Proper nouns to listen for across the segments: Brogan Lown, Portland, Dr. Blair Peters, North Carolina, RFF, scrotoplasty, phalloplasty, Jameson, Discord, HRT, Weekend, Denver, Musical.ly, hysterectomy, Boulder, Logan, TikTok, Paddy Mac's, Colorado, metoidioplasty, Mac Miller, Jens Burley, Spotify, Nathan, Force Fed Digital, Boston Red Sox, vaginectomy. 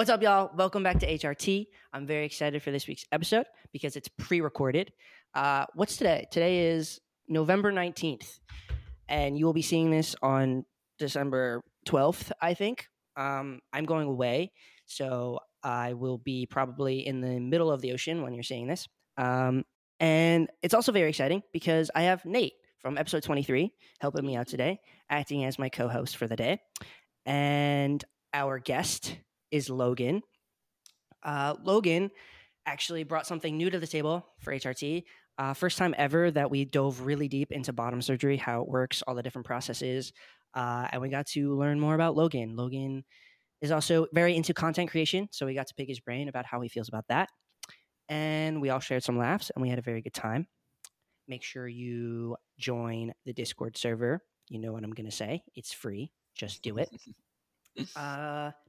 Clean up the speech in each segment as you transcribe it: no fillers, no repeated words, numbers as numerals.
What's up, y'all? Welcome back to HRT. I'm very excited for this week's episode because it's pre-recorded. What's today? Today is November 19th, and you will be seeing this on December 12th, I think. I'm going away, so I will be probably in the middle of the ocean when you're seeing this. And it's also very exciting because I have Nate from episode 23 helping me out today, acting as my co-host for the day. And our guest is Logan. Logan actually brought something new to the table for HRT. First time ever that we dove really deep into bottom surgery, how it works, all the different processes. And we got to learn more about Logan. Logan is also very into content creation, so we got to pick his brain about how he feels about that. And we all shared some laughs, and we had a very good time. Make sure you join the Discord server. You know what I'm going to say. It's free. Just do it.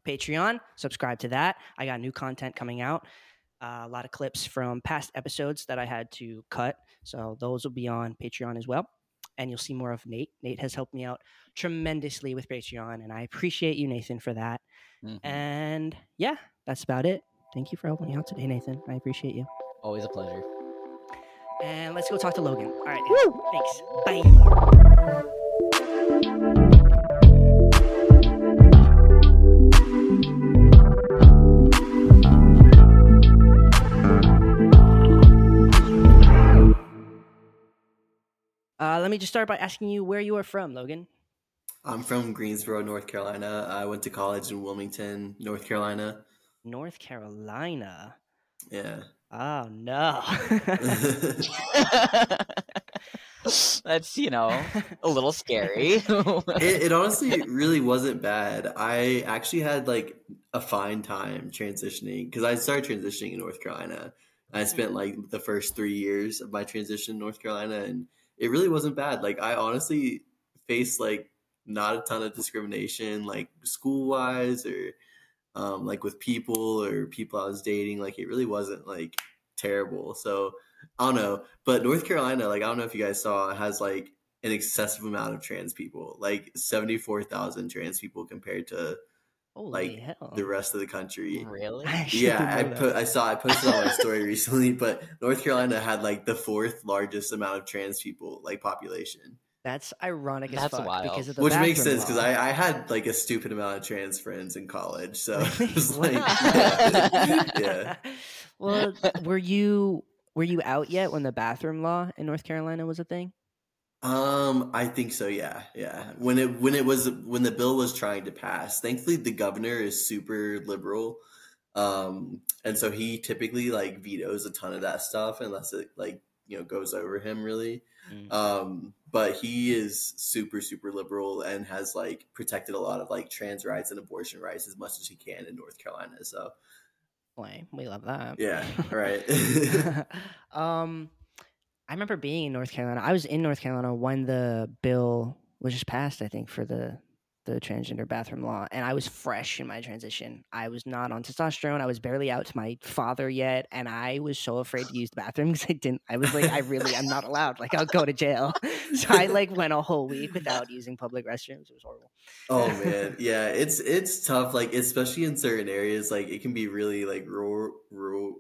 Patreon, subscribe to that. I got new content coming out, a lot of clips from past episodes that I had to cut, so those will be on Patreon as well. And you'll see more of Nate has helped me out tremendously with Patreon, and I appreciate you, Nathan, for that. And yeah, that's about it. Thank you for helping me out today, Nathan. I appreciate you. Always a pleasure. And let's go talk to Logan. All right. Woo! Thanks. Bye. Let me just start by asking you where you are from, Logan. I'm from Greensboro, North Carolina. I went to college in Wilmington, North Carolina. North Carolina? Yeah. Oh, no. That's, a little scary. It honestly really wasn't bad. I actually had, a fine time transitioning because I started transitioning in North Carolina. I spent, the first 3 years of my transition in North Carolina, and it really wasn't bad. I honestly faced not a ton of discrimination, school wise or with people or people I was dating. It really wasn't terrible. So I don't know. But North Carolina, I don't know if you guys saw, has an excessive amount of trans people, 74,000 trans people compared to the rest of the country. Really? Yeah, I posted on my story recently, but North Carolina had the fourth largest amount of trans people population. That's ironic as fuck. Wild. Because of the which makes sense because I had a stupid amount of trans friends in college, so it was yeah. Well, were you out yet when the bathroom law in North Carolina was a thing? I think so. Yeah. When the bill was trying to pass, thankfully the governor is super liberal. And so he typically vetoes a ton of that stuff unless it goes over him really. Mm-hmm. But he is super, super liberal and has protected a lot of trans rights and abortion rights as much as he can in North Carolina. So we love that. Yeah. Right. I remember being in North Carolina. I was in North Carolina when the bill was just passed, I think, for the transgender bathroom law. And I was fresh in my transition. I was not on testosterone. I was barely out to my father yet. And I was so afraid to use the bathroom because I'm not allowed. I'll go to jail. So I went a whole week without using public restrooms. It was horrible. Oh, man. Yeah, it's tough. Especially in certain areas, it can be really rural. In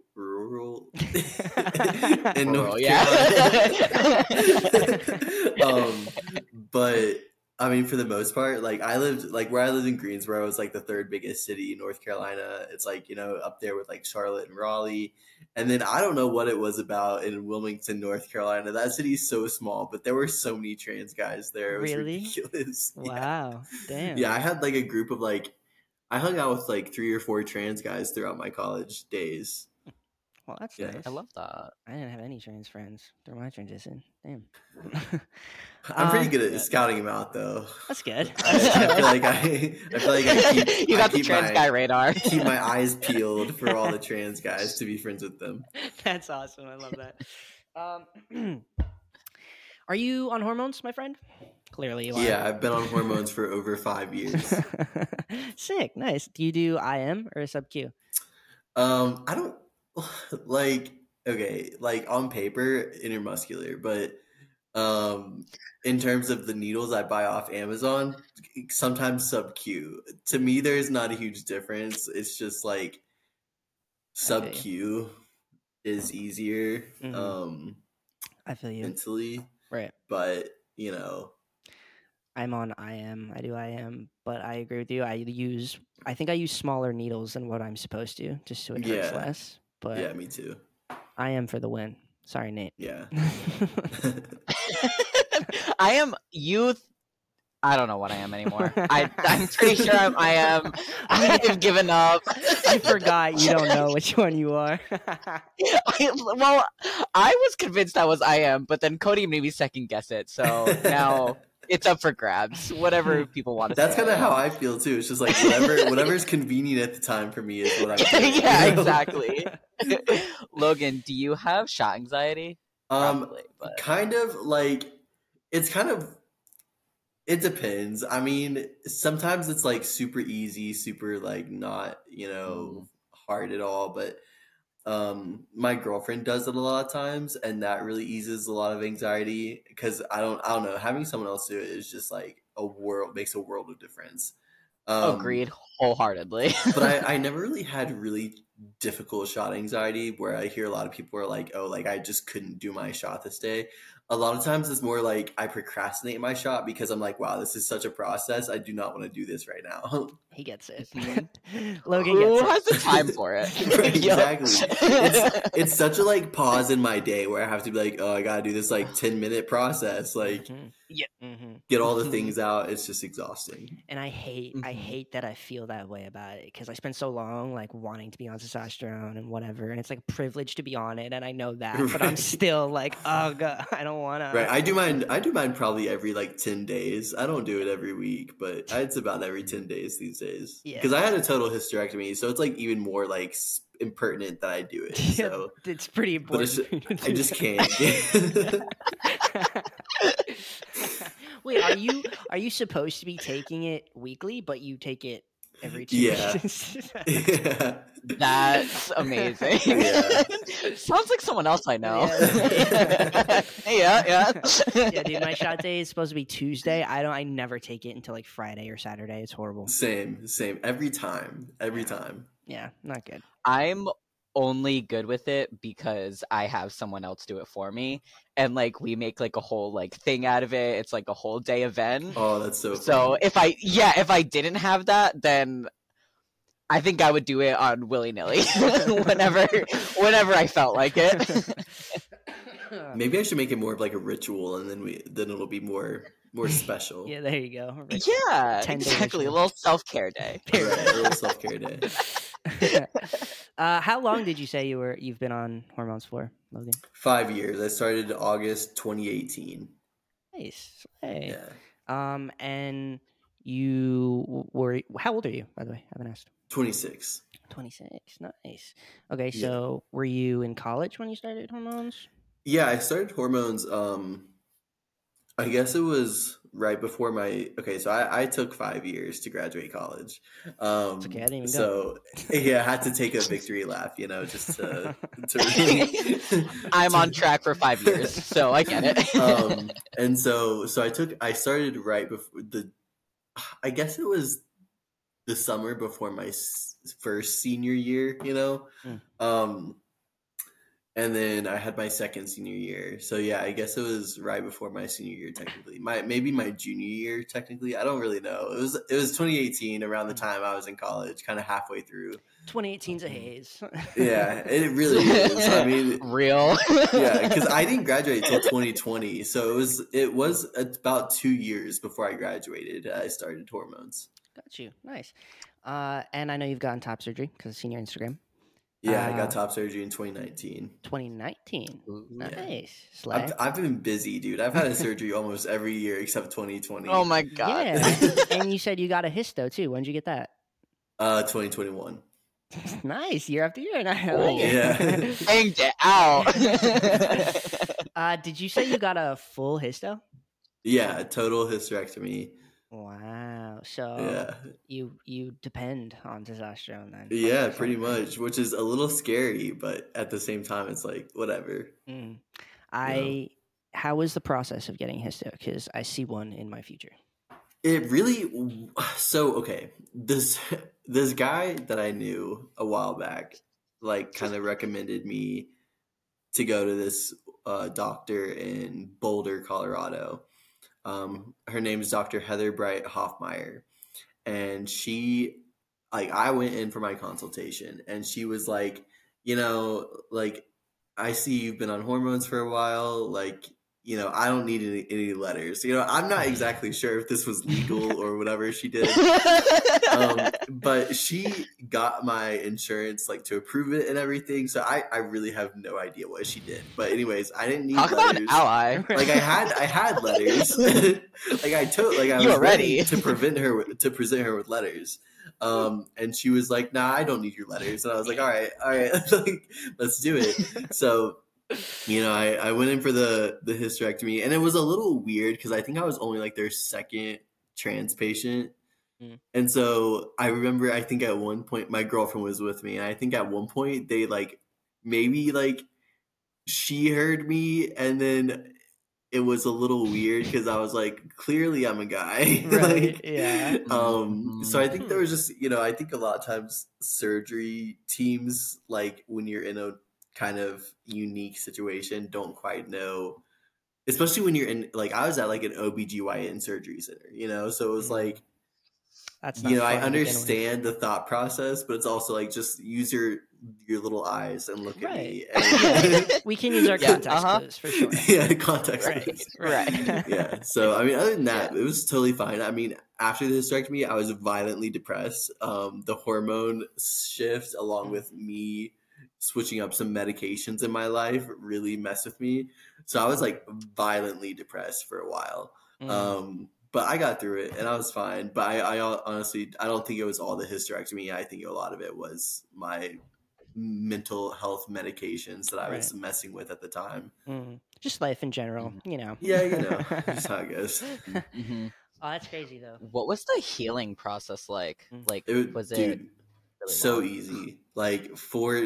North Carolina. But I mean, for the most part, where I lived in Greensboro, it's the third biggest city in North Carolina. It's up there with Charlotte and Raleigh. And then I don't know what it was about in Wilmington, North Carolina. That city is so small, but there were so many trans guys there. It was ridiculous. Wow. Yeah. Damn. Yeah, I had a group of I hung out with 3 or 4 trans guys throughout my college days. Well, that's nice. I love that. I didn't have any trans friends through my transition. Damn. I'm pretty good at scouting them out, though. That's good. I feel like I keep you got the trans guy radar. Keep my eyes peeled for all the trans guys to be friends with them. That's awesome. I love that. Are you on hormones, my friend? Clearly you are. Yeah, I've been on hormones for over 5 years. Sick. Nice. Do you do IM or sub-Q? I don't. On paper, intermuscular, but In terms of the needles I buy off Amazon, sometimes sub-Q. To me, there's not a huge difference. It's just like sub-Q is easier. Mm-hmm. I feel you. Mentally. Right. But, you know. I'm on IM. I do IM. But I agree with you. I think I use smaller needles than what I'm supposed to, just so it hurts less. But yeah, me too. IM for the win. Sorry, Nate. Yeah. I am youth. I don't know what I am anymore. I'm pretty sure I am. I have given up. I forgot you don't know which one you are. I was convinced I was I am, but then Cody made me second guess it. So now it's up for grabs. Whatever people want to say. That's kind of how I feel too. It's just like whatever's convenient at the time for me is what I'm doing. Yeah, exactly. Logan, do you have shot anxiety? Probably, but... kind of like it depends. I mean, sometimes it's like super easy, super like not, you know, hard at all. But my girlfriend does it a lot of times, and that really eases a lot of anxiety because I don't know. Having someone else do it is just like makes a world of difference. Agreed wholeheartedly. But I never really had really difficult shot anxiety where I hear a lot of people are like, oh, like I just couldn't do my shot this day. A lot of times it's more like I procrastinate my shot because I'm like, wow, this is such a process. I do not want to do this right now. He gets it. Logan gets it. Who has the time for it? Right, exactly. It's such a like pause in my day where I have to be like, oh, I got to do this like 10-minute process. Like get all the things out. It's just exhausting. And I hate that I feel that way about it because I spent so long like wanting to be on testosterone and whatever. And it's like a privilege to be on it. And I know that, but I'm still like, oh God, I don't want to. Right. I do mine probably every like 10 days. I don't do it every week, but it's about every 10 days these days. Yeah. Cause I had a total hysterectomy. So it's like even more like impertinent that I do it. So it's pretty important. I just can't. Wait, are you supposed to be taking it weekly, but you take it every 2 days? Yeah. That's amazing. Yeah. Sounds like someone else I know. Yeah. Yeah, dude, my shot day is supposed to be Tuesday. I never take it until like Friday or Saturday. It's horrible. Same. Every time. Yeah, not good. I'm only good with it because I have someone else do it for me, and like we make like a whole like thing out of it. It's like a whole day event. Oh, that's so funny. So if I didn't have that, then I think I would do it on willy-nilly whenever I felt like it. Maybe I should make it more of like a ritual, and then it'll be more special. Yeah, there you go. Ritual. Yeah, exactly. A little self-care day. Right, a little self-care day. How long did you say you've been on hormones for, Logan? 5 years. I started August 2018. Nice. Hey. Yeah. And you were how old are you, by the way? I haven't asked. 26. 26. Nice. Okay, so were you in college when you started hormones? Yeah, I started hormones. I guess it was right before I took 5 years to graduate college. It's okay, I didn't even so go. I had to take a victory lap, you know, just to really, I'm on track for 5 years, so I get it. And so I started right before I guess it was the summer before my first senior year, you know. And then I had my second senior year. So, yeah, I guess it was right before my senior year, technically. Maybe my junior year, technically. I don't really know. It was 2018, around the time I was in college, kind of halfway through. 2018's a haze. Yeah, it really is. I mean, real. Yeah, because I didn't graduate until 2020. So it was about 2 years before I graduated. I started hormones. Got you. Nice. And I know you've gotten top surgery because I've seen your Instagram. Yeah, I got top surgery in 2019. 2019? Nice. Yeah. I've been busy, dude. I've had a surgery almost every year except 2020. Oh, my God. Yeah. And you said you got a histo, too. When did you get that? 2021. Nice. Year after year. And I like it. Yeah. Banged it out. Did you say you got a full histo? Yeah, total hysterectomy. Wow. So you depend on testosterone then. Yeah, pretty much, which is a little scary, but at the same time, it's like, whatever. I how is the process of getting histo? Because I see one in my future. It really, so, okay, this guy that I knew a while back, like, kind of recommended me to go to this doctor in Boulder, Colorado. Her name is Dr. Heather Bright Hoffmeyer. And she, like, I went in for my consultation and she was like, you know, like, I see you've been on hormones for a while. Like, you know, I don't need any letters. You know, I'm not exactly sure if this was legal or whatever she did. But she got my insurance, like, to approve it and everything. So I really have no idea what she did. But anyways, I didn't need letters. Talk about an ally. Like, I had letters. Like, I was ready to present her with letters. And she was like, nah, I don't need your letters. And I was like, all right, like, let's do it. So, you know, I went in for the hysterectomy, and it was a little weird because I think I was only like their second trans patient. Mm. And so I remember, I think at one point my girlfriend was with me, and I think at one point they, like, maybe, like, she heard me, and then it was a little weird because I was like, clearly I'm a guy. Right. Like, yeah. So I think there was just, you know, I think a lot of times surgery teams, like, when you're in a kind of unique situation, don't quite know, especially when you're in, like, I was at, like, an OBGYN surgery center, you know, so it was like, that's, you know, I understand the thought process, but it's also like, just use your little eyes and look at me. And we can use our context clues for sure. Yeah, context clues. Right. Yeah. So, I mean, other than that, it was totally fine. I mean, after the hysterectomy, I was violently depressed. The hormone shift, along with me switching up some medications in my life, really messed with me. So I was, like, violently depressed for a while. But I got through it, and I was fine. But I honestly, I don't think it was all the hysterectomy. I think a lot of it was my mental health medications that I was messing with at the time. Just life in general, you know. Yeah, you know. That's how it goes. Mm-hmm. Oh, that's crazy, though. What was the healing process like? Like, was it really so long? Easy. Like, 4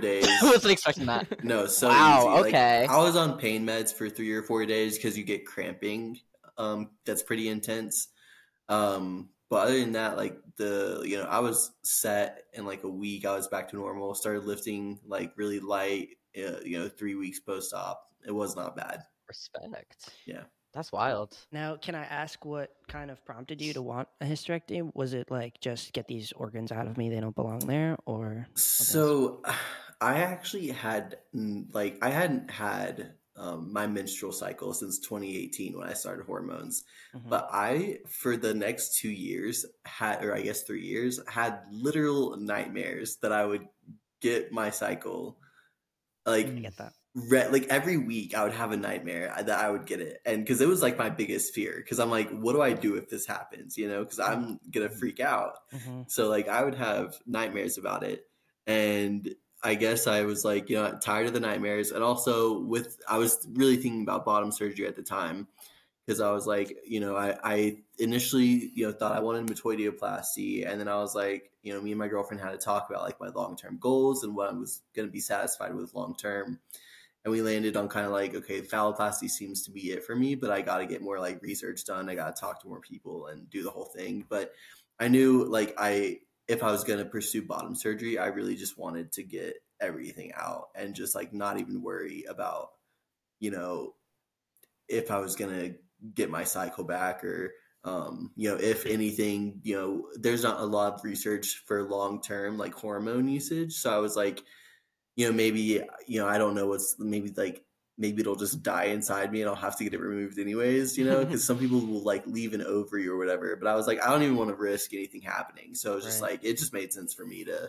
days. I wasn't expecting that. No, so easy. Okay. Like, I was on pain meds for 3 or 4 days because you get cramping. That's pretty intense. But other than that, like, you know, I was set in, like, a week. I was back to normal. Started lifting, like, really light, you know, 3 weeks post-op. It was not bad. Respect. Yeah. That's wild. Now, can I ask what kind of prompted you to want a hysterectomy? Was it, like, just get these organs out of me, they don't belong there, or? So I actually had, like, I hadn't had my menstrual cycle since 2018 when I started hormones. But I, for the next 2 years, or I guess 3 years, had literal nightmares that I would get my cycle. Like, I get that. Like, every week I would have a nightmare that I would get it. And because it was, like, my biggest fear, because I'm like, what do I do if this happens? You know, because I'm going to freak out. So, like, I would have nightmares about it. And I guess I was, like, you know, tired of the nightmares. And also I was really thinking about bottom surgery at the time, because I was like, you know, I initially, you know, thought I wanted metoidioplasty. And then I was like, you know, me and my girlfriend had to talk about, like, my long-term goals and what I was going to be satisfied with long-term. And we landed on kind of like, okay, phalloplasty seems to be it for me, but I got to get more, like, research done. I got to talk to more people and do the whole thing. But I knew, like, if I was going to pursue bottom surgery, I really just wanted to get everything out and just, like, not even worry about, you know, if I was going to get my cycle back, or, you know, if anything, you know, there's not a lot of research for long-term, like, hormone usage. So I was like, you know, maybe, you know, I don't know maybe it'll just die inside me and I'll have to get it removed anyways, you know, because some people will, like, leave an ovary or whatever. But I was like, I don't even want to risk anything happening. So it was just like, it just made sense for me to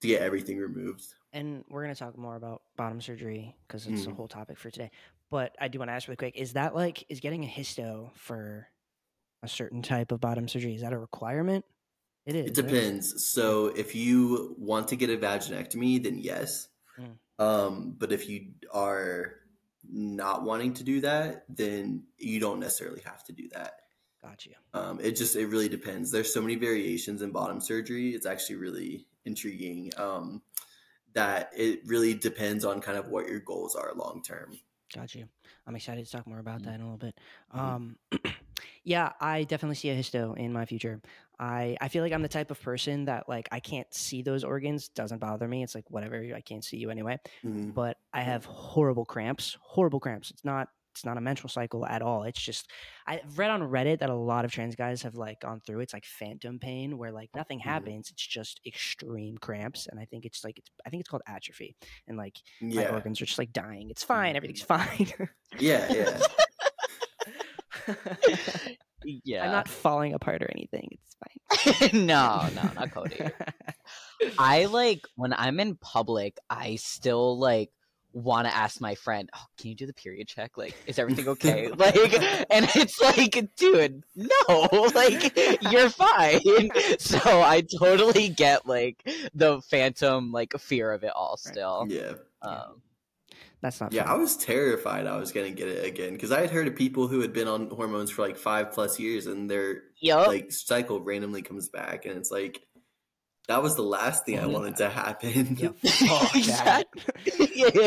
get everything removed. And we're going to talk more about bottom surgery because it's a whole topic for today. But I do want to ask really quick, is that, like, is getting a histo for a certain type of bottom surgery, is that a requirement? It is. It depends. Right? So if you want to get a vaginectomy, then yes. But if you are not wanting to do that, then you don't necessarily have to do that. Gotcha. It really depends. There's so many variations in bottom surgery. It's actually really intriguing that it really depends on kind of what your goals are long term. Got you. I'm excited to talk more about that in a little bit. Yeah, I definitely see a histo in my future. I feel like I'm the type of person that, like, I can't see those organs. Doesn't bother me. It's like, whatever, I can't see you anyway. Mm-hmm. But I have horrible cramps. It's not a menstrual cycle at all. It's just, I've read on Reddit that a lot of trans guys have, like, gone through. It's like phantom pain where, like, nothing happens. It's just extreme cramps. And I think it's like, I think it's called atrophy. And, like, my organs are just, like, dying. It's fine. Everything's fine. Yeah. I'm not falling apart or anything. It's fine. No, not Cody. I, like, when I'm in public, I still, like, want to ask my friend, oh, can you do the period check? Like, is everything okay? Like, and it's like, dude, no, like, you're fine. So I totally get, like, the phantom, like, fear of it all still. Yeah. That's not fun. I was terrified I was going to get it again because I had heard of people who had been on hormones for, like, 5+ years and their, like, cycle randomly comes back, and it's like, that was the last thing I wanted to happen. Yeah. Oh,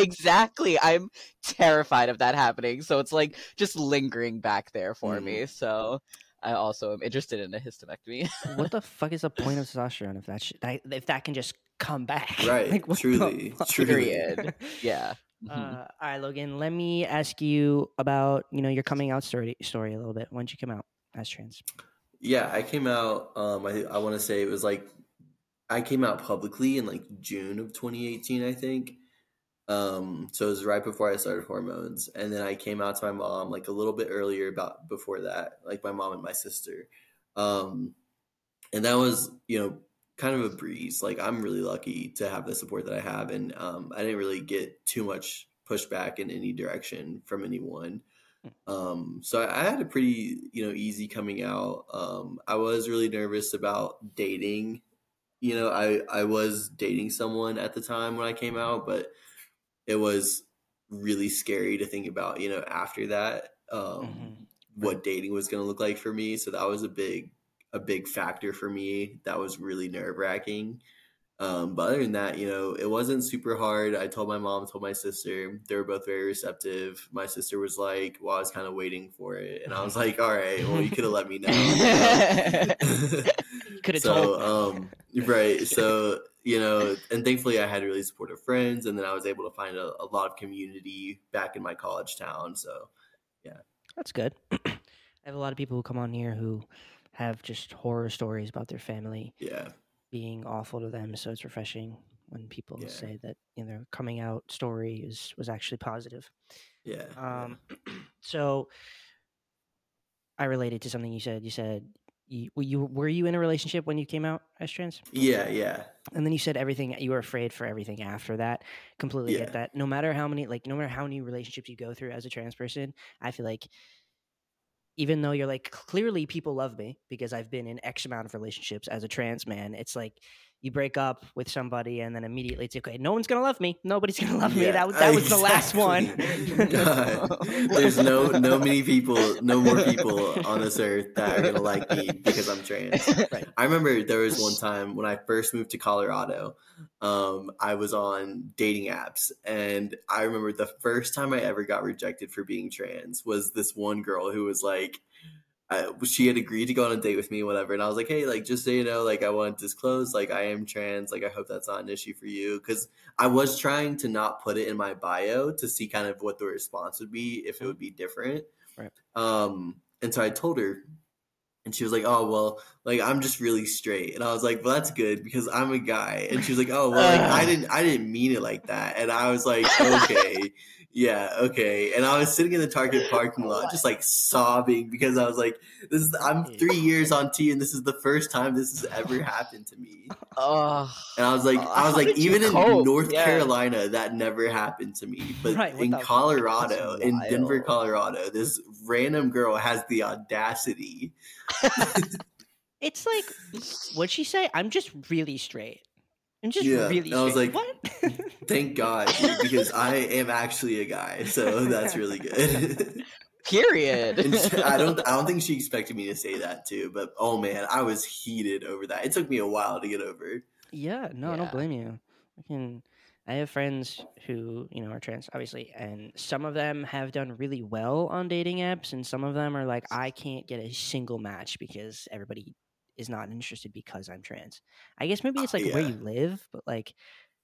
exactly. I'm terrified of that happening. So it's like just lingering back there for me. So I also am interested in a hysterectomy. What the fuck is the point of testosterone if that if that can just come back? Right. Like, truly. Yeah. All right, Logan, let me ask you about, you know, your coming out story a little bit. When did you come out as trans? Yeah, I came out, I want to say it was like, I came out publicly in, like, June of 2018, I think. So it was right before I started hormones. And then I came out to my mom, like, a little bit earlier before that, like, my mom and my sister. And that was, you know, kind of a breeze. Like, I'm really lucky to have the support that I have. And I didn't really get too much pushback in any direction from anyone. So I had a pretty, you know, easy coming out. I was really nervous about dating. You know, I was dating someone at the time when I came out, but it was really scary to think about, you know, after that, what dating was going to look like for me. So that was a big factor for me. That was really nerve wracking. But other than that, you know, it wasn't super hard. I told my mom, told my sister, they were both very receptive. My sister was like, well, I was kind of waiting for it. And I was like, all right, well, you could have let me know. Could have told me. Right. So, you know, and thankfully I had really supportive friends, and then I was able to find a lot of community back in my college town. So, yeah. That's good. I have a lot of people who come on here who have just horror stories about their family being awful to them. So it's refreshing when people say that, you know, their coming out story was actually positive. Yeah. So I related to something you said. You said, were you in a relationship when you came out as trans? Yeah. And then you said everything, you were afraid for everything after that. Completely get that. No matter how many relationships you go through as a trans person, I feel like even though you're like, clearly people love me because I've been in X amount of relationships as a trans man, it's like you break up with somebody and then immediately it's okay, no one's going to love me. Nobody's going to love me. That was the last one. God. There's no more people on this earth that are going to like me because I'm trans. Right. I remember there was one time when I first moved to Colorado, I was on dating apps, and I remember the first time I ever got rejected for being trans was this one girl who was like, she had agreed to go on a date with me, whatever. And I was like, hey, like, just so you know, like, I want to disclose, like, I am trans. Like, I hope that's not an issue for you. Because I was trying to not put it in my bio to see kind of what the response would be, if it would be different. Right. And so I told her, and she was like, oh, well, like, I'm just really straight. And I was like, well, that's good because I'm a guy. And she was like, oh, well, like, I didn't mean it like that. And I was like, okay. Yeah, okay. And I was sitting in the Target parking lot just, like, sobbing because I was like, I'm 3 years on T, and this is the first time this has ever happened to me. And I was like, even in North Carolina, that never happened to me. But in Colorado, in Denver, Colorado, this random girl has the audacity. It's like, what'd she say? I'm just really straight. And just really I was like, what? Thank God, because I am actually a guy, so that's really good. Period. I don't think she expected me to say that too, but oh man, I was heated over that. It took me a while to get over. Yeah, no, I don't blame you. I I have friends who, you know, are trans, obviously, and some of them have done really well on dating apps, and some of them are like, I can't get a single match because everybody is not interested because I'm trans. I guess maybe it's like where you live, but like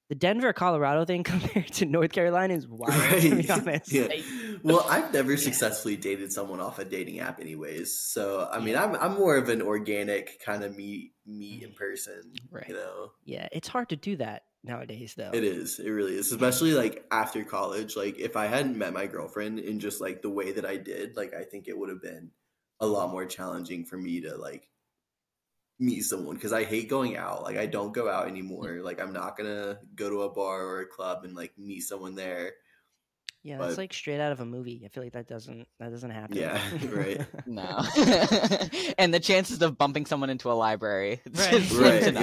the Denver, Colorado thing compared to North Carolina is wild, right? To be honest. Yeah. Like, well, I've never successfully dated someone off a dating app anyways. So, I mean, I'm more of an organic kind of meet in person, right? You know? Yeah, it's hard to do that nowadays, though. It is. It really is. Especially like after college. Like if I hadn't met my girlfriend in just like the way that I did, like I think it would have been a lot more challenging for me to like meet someone, because I hate going out. Like I don't go out anymore. Like I'm not gonna go to a bar or a club and like meet someone there. Yeah, that's like straight out of a movie. I feel like that doesn't happen. Yeah, right. No. And the chances of bumping someone into a library. Right. Right.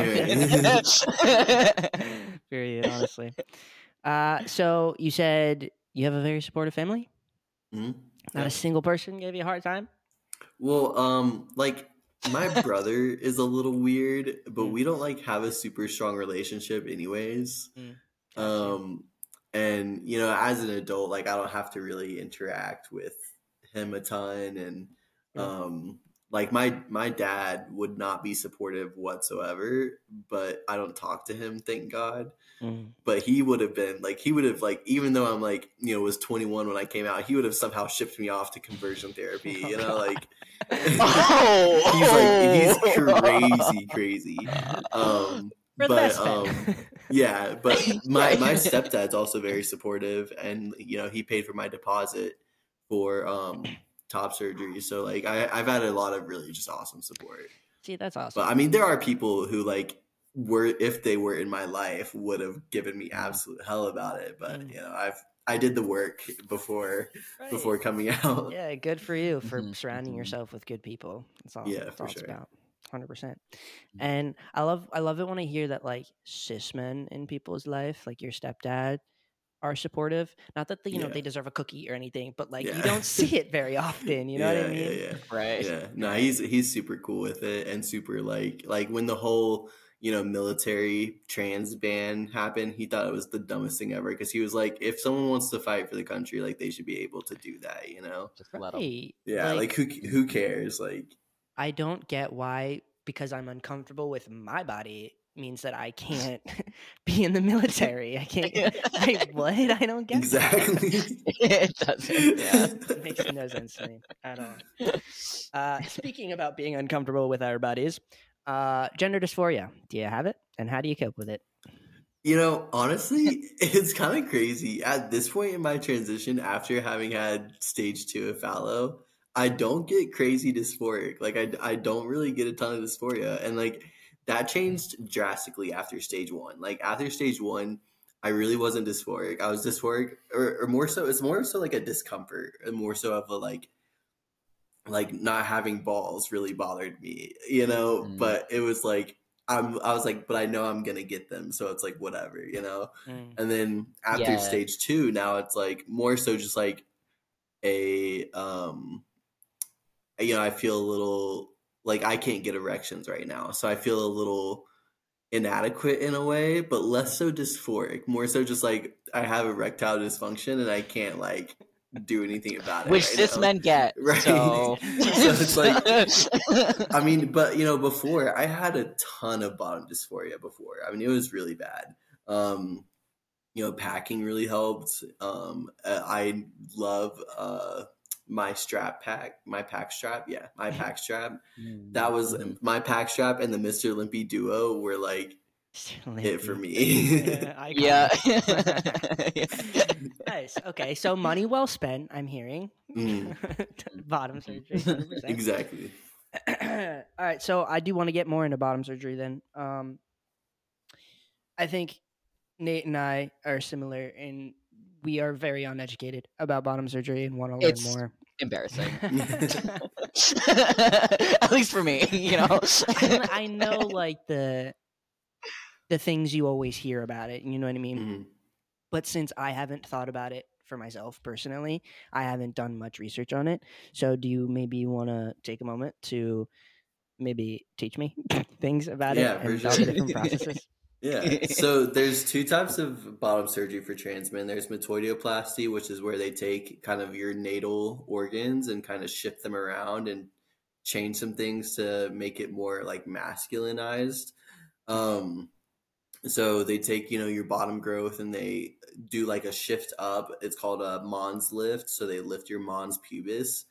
Period, honestly. So you said you have a very supportive family? Mm-hmm. Not a single person gave you a hard time? Well, like my brother is a little weird, but we don't like have a super strong relationship anyways. Mm-hmm. And, you know, as an adult, like, I don't have to really interact with him a ton. And, like, my dad would not be supportive whatsoever, but I don't talk to him, thank God. Mm. But he would have been, like, even though I'm, like, you know, was 21 when I came out, he would have somehow shipped me off to conversion therapy, you know, like. He's crazy. Yeah, but my stepdad's also very supportive, and you know he paid for my deposit for top surgery, so like I've had a lot of really just awesome support. See, that's awesome. But I mean, there are people who like were, if they were in my life, would have given me absolute hell about it, but you know I did the work before coming out. Yeah, good for you for surrounding yourself with good people. That's all. Yeah, that's for all sure. It's about. 100%. And I love it when I hear that like cis men in people's life, like your stepdad, are supportive. Not that you know they deserve a cookie or anything, but like you don't see it very often. You know what I mean? Yeah, right. Yeah. No, he's super cool with it, and super like when the whole, you know, military trans ban happened, he thought it was the dumbest thing ever, because he was like, if someone wants to fight for the country, like they should be able to do that. You know? Just let them. Yeah. Like who cares? Like. I don't get why, because I'm uncomfortable with my body, means that I can't be in the military. I can't. Like, what? I don't get exactly. It doesn't. Yeah, it makes no sense to me at all. Speaking about being uncomfortable with our bodies, gender dysphoria. Do you have it, and how do you cope with it? You know, honestly, it's kind of crazy. At this point in my transition, after having had stage 2 of fallow, I don't get crazy dysphoric. Like I don't really get a ton of dysphoria, and like that changed drastically after stage 1. Like after stage 1, I really wasn't dysphoric. I was dysphoric, or more so, it's more so like a discomfort, and more so of a like not having balls really bothered me, you know. Mm. But it was like I was like, but I know I'm gonna get them, so it's like whatever, you know. Mm. And then after stage 2, now it's like more so just like a you know, I feel a little like I can't get erections right now. So I feel a little inadequate in a way, but less so dysphoric, more so just like I have erectile dysfunction and I can't like do anything about it. Which cis men get. Right. So. So it's like, I mean, but you know, before I had a ton of bottom dysphoria before. I mean, it was really bad. You know, packing really helped. I love, my strap pack, my pack strap. That was my pack strap, and the Mr. Limpy duo were like it for me. Yeah. Nice. Okay, so money well spent, I'm hearing. Bottom surgery, 100%. Exactly. All right, so I do want to get more into bottom surgery then. I think Nate and I are similar in we are very uneducated about bottom surgery and want to learn more. Embarrassing. At least for me, you know. I know like the things you always hear about it, you know what I mean? Mm-hmm. But since I haven't thought about it for myself personally, I haven't done much research on it. So do you maybe want to take a moment to maybe teach me things about it and about the different processes? Yeah. So there's two types of bottom surgery for trans men. There's metoidioplasty, which is where they take kind of your natal organs and kind of shift them around and change some things to make it more like masculinized. So they take, you know, your bottom growth and they do like a shift up. It's called a mons lift. So they lift your mons pubis,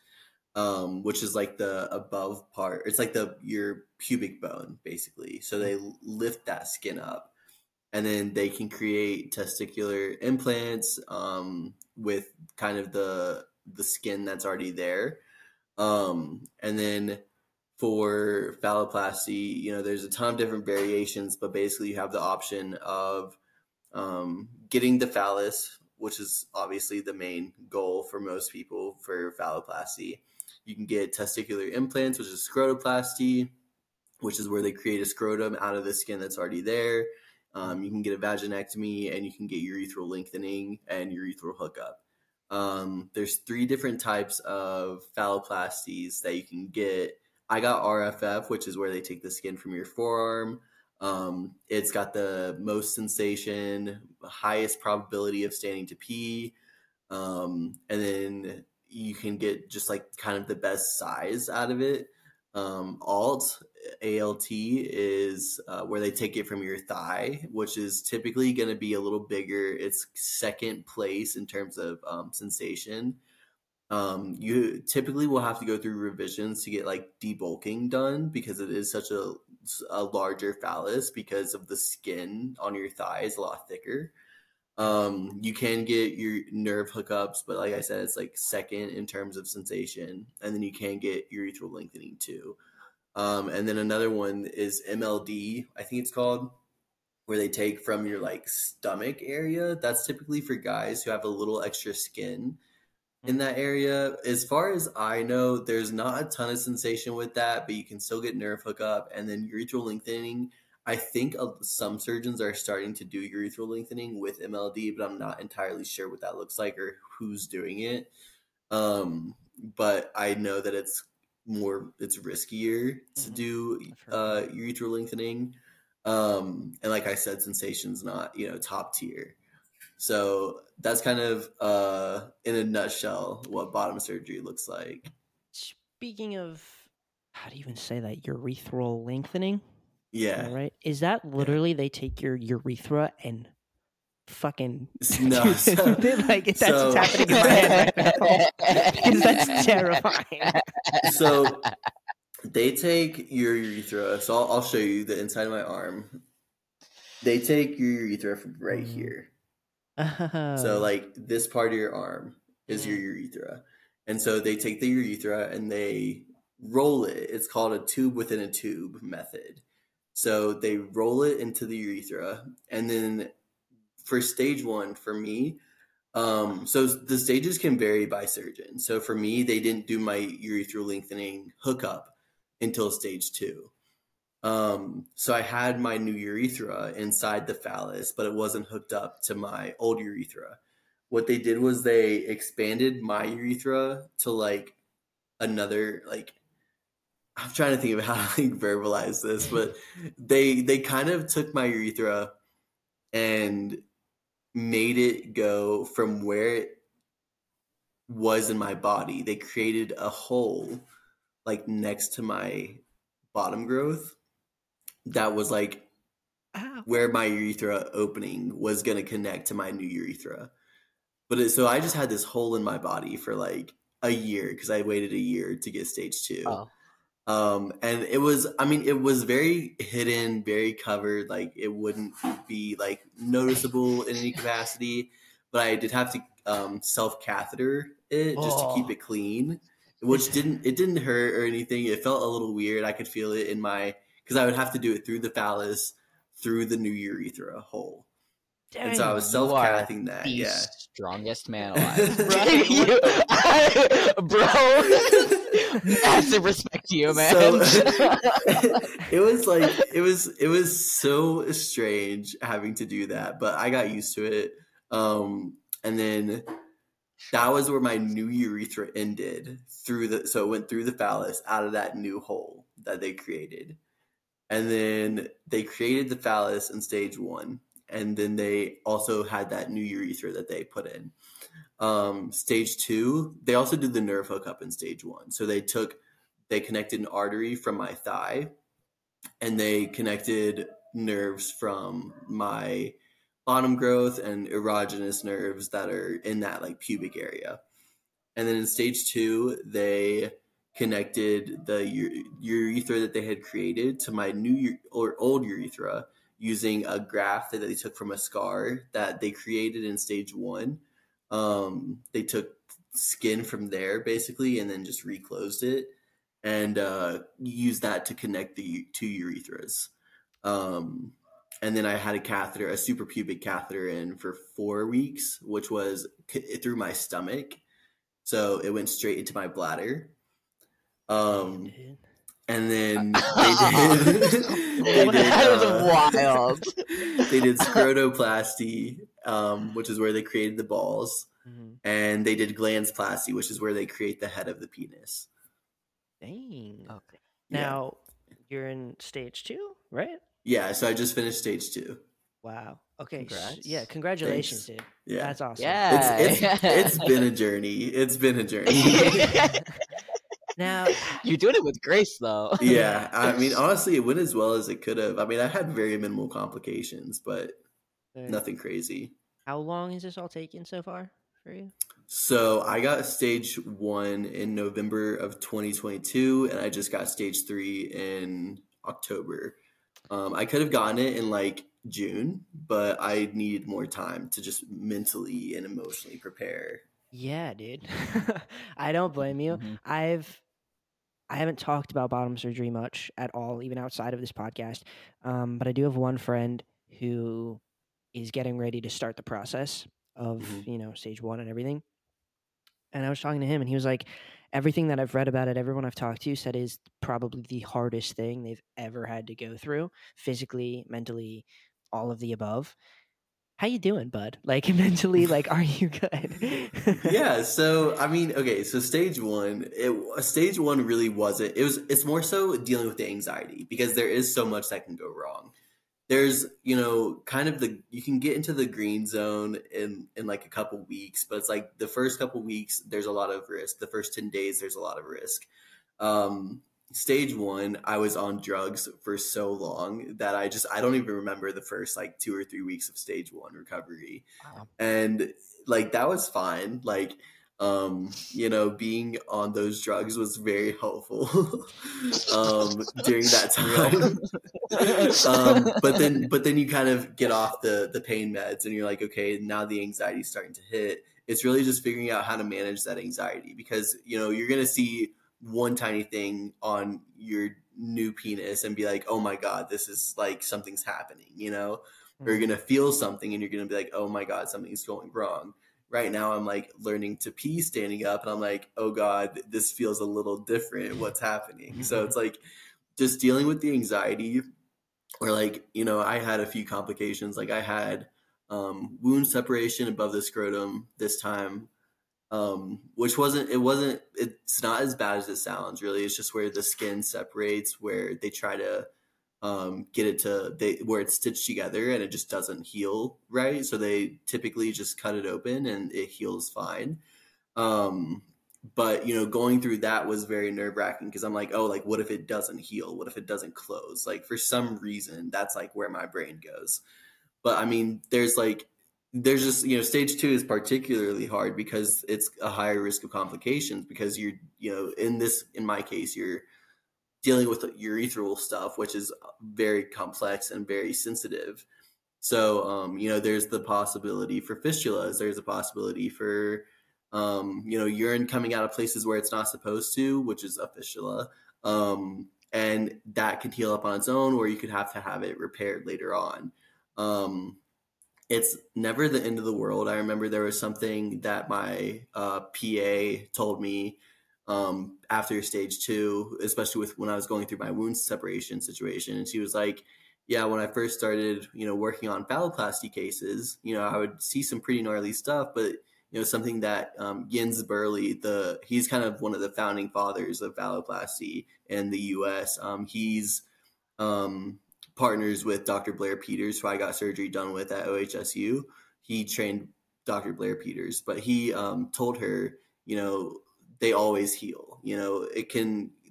which is like the above part. It's like your pubic bone, basically. So they lift that skin up, and then they can create testicular implants with kind of the skin that's already there. And then for phalloplasty, you know, there's a ton of different variations, but basically you have the option of getting the phallus, which is obviously the main goal for most people for phalloplasty. You can get testicular implants, which is scrotoplasty, which is where they create a scrotum out of the skin that's already there. You can get a vaginectomy, and you can get urethral lengthening and urethral hookup. There's three different types of phalloplasties that you can get. I got RFF, which is where they take the skin from your forearm. It's got the most sensation, highest probability of standing to pee. And then you can get just like kind of the best size out of it. ALT is where they take it from your thigh, which is typically going to be a little bigger. It's second place in terms of sensation. You typically will have to go through revisions to get like debulking done, because it is such a larger phallus because of the skin on your thigh is a lot thicker. You can get your nerve hookups, but like I said, it's like second in terms of sensation. And then you can get urethral lengthening too. And then another one is MLD, I think it's called, where they take from your like stomach area. That's typically for guys who have a little extra skin in that area. As far as I know, there's not a ton of sensation with that, but you can still get nerve hookup. And then urethral lengthening, I think some surgeons are starting to do urethral lengthening with MLD, but I'm not entirely sure what that looks like or who's doing it. But I know that it's riskier to do urethral lengthening. And like I said, sensation's not, you know, top tier. So that's kind of, in a nutshell, what bottom surgery looks like. Speaking of, how do you even say that? Urethral lengthening? Yeah. All right. Is that literally they take your urethra and fucking... No. So, like, that's what's happening in my head right now. Because that's terrifying. So they take your urethra. So I'll show you the inside of my arm. They take your urethra from right here. Oh. So like this part of your arm is your urethra, and so they take the urethra and they roll it. It's called a tube within a tube method. So they roll it into the urethra, and then for stage one, for me, so the stages can vary by surgeon. So for me, they didn't do my urethral lengthening hookup until stage two. So I had my new urethra inside the phallus, but it wasn't hooked up to my old urethra. What they did was they expanded my urethra to like another, like, I'm trying to think of how to like verbalize this, but they kind of took my urethra and made it go from where it was in my body. They created a hole like next to my bottom growth. That was like where my urethra opening was going to connect to my new urethra. So I just had this hole in my body for like a year, because I waited a year to get stage two. Oh. And it was very hidden, very covered. Like it wouldn't be like noticeable in any capacity, but I did have to self-catheter it just to keep it clean, which didn't hurt or anything. It felt a little weird. I could feel it in my... because I would have to do it through the phallus, through the new urethra hole. Dang, and so I was self-cathing that. The strongest man alive. Bro, massive respect to you, man. So, it was so strange having to do that, but I got used to it. And then that was where my new urethra ended. So it went through the phallus out of that new hole that they created. And then they created the phallus in stage one. And then they also had that new urethra that they put in. Stage two, they also did the nerve hookup in stage one. So they connected an artery from my thigh, and they connected nerves from my bottom growth and erogenous nerves that are in that like pubic area. And then in stage two, they connected the urethra that they had created to my new old urethra using a graft that they took from a scar that they created in stage one. They took skin from there basically, and then just reclosed it and used that to connect the two urethras. And then I had a catheter, a suprapubic catheter in for 4 weeks, which was through my stomach. So it went straight into my bladder. And then they did, that was wild. They did scrotoplasty, which is where they created the balls, and they did glandsplasty, which is where they create the head of the penis. Dang. Okay. Yeah. Now you're in stage two, right? Yeah. So I just finished stage two. Wow. Okay. Congrats. Yeah. Congratulations, thanks, dude. Yeah. That's awesome. Yeah. It's been a journey. It's been a journey. Now you're doing it with grace, though. Yeah, I mean, honestly, it went as well as it could have. I mean, I had very minimal complications, but nothing crazy. How long has this all taken so far for you? So I got stage one in November of 2022, and I just got stage three in October. I could have gotten it in like June, but I needed more time to just mentally and emotionally prepare. Yeah, dude. I don't blame you. Mm-hmm. I haven't talked about bottom surgery much at all, even outside of this podcast. But I do have one friend who is getting ready to start the process of, you know, stage one and everything. And I was talking to him, and he was like, everything that I've read about it, everyone I've talked to said is probably the hardest thing they've ever had to go through, physically, mentally, all of the above. How you doing, bud? Like, mentally, like, are you good? Yeah. So, I mean, okay. So stage one really wasn't, it's more so dealing with the anxiety, because there is so much that can go wrong. There's, you know, kind of you can get into the green zone in like a couple weeks, but it's like the first couple weeks, there's a lot of risk. The first 10 days, there's a lot of risk. Stage one, I was on drugs for so long that I don't even remember the first like 2 or 3 weeks of stage one recovery. Wow. And like, that was fine. Like, you know, being on those drugs was very helpful during that time. But then you kind of get off the pain meds, and you're like, okay, now the anxiety's starting to hit. It's really just figuring out how to manage that anxiety, because, you know, you're going to see one tiny thing on your new penis and be like, oh my God, this is like, something's happening, you know, or you're going to feel something and you're going to be like, oh my God, something's going wrong. Right now I'm like learning to pee standing up, and I'm like, oh God, this feels a little different. What's happening? So it's like just dealing with the anxiety, or like, you know, I had a few complications. Like I had wound separation above the scrotum this time. It's not as bad as it sounds, really. It's just where the skin separates, where they try to get it to where it's stitched together and it just doesn't heal right. So they typically just cut it open and it heals fine. But, you know, going through that was very nerve wracking, because I'm like, oh, like, what if it doesn't heal? What if it doesn't close? Like, for some reason, that's like where my brain goes. But I mean, there's just, you know, stage two is particularly hard because it's a higher risk of complications, because you're, you know, in my case, you're dealing with urethral stuff, which is very complex and very sensitive. So, you know, there's the possibility for fistulas. There's a possibility for, you know, urine coming out of places where it's not supposed to, which is a fistula. And that could heal up on its own, or you could have to have it repaired later on. It's never the end of the world. I remember there was something that my PA told me after stage two, especially when I was going through my wound separation situation. And she was like, yeah, when I first started, you know, working on phalloplasty cases, you know, I would see some pretty gnarly stuff, but, you know, something that Jens Burley, he's kind of one of the founding fathers of phalloplasty in the US. He's partners with Dr. Blair Peters, who I got surgery done with at OHSU. He trained Dr. Blair Peters, but he told her, you know, they always heal. You know,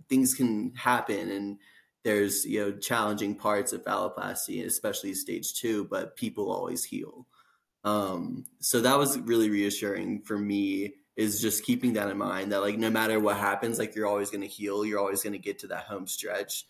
things can happen, and there's, you know, challenging parts of phalloplasty, especially stage 2, but people always heal. So that was really reassuring for me, is just keeping that in mind, that like, no matter what happens, like, you're always going to heal. You're always going to get to that home stretch.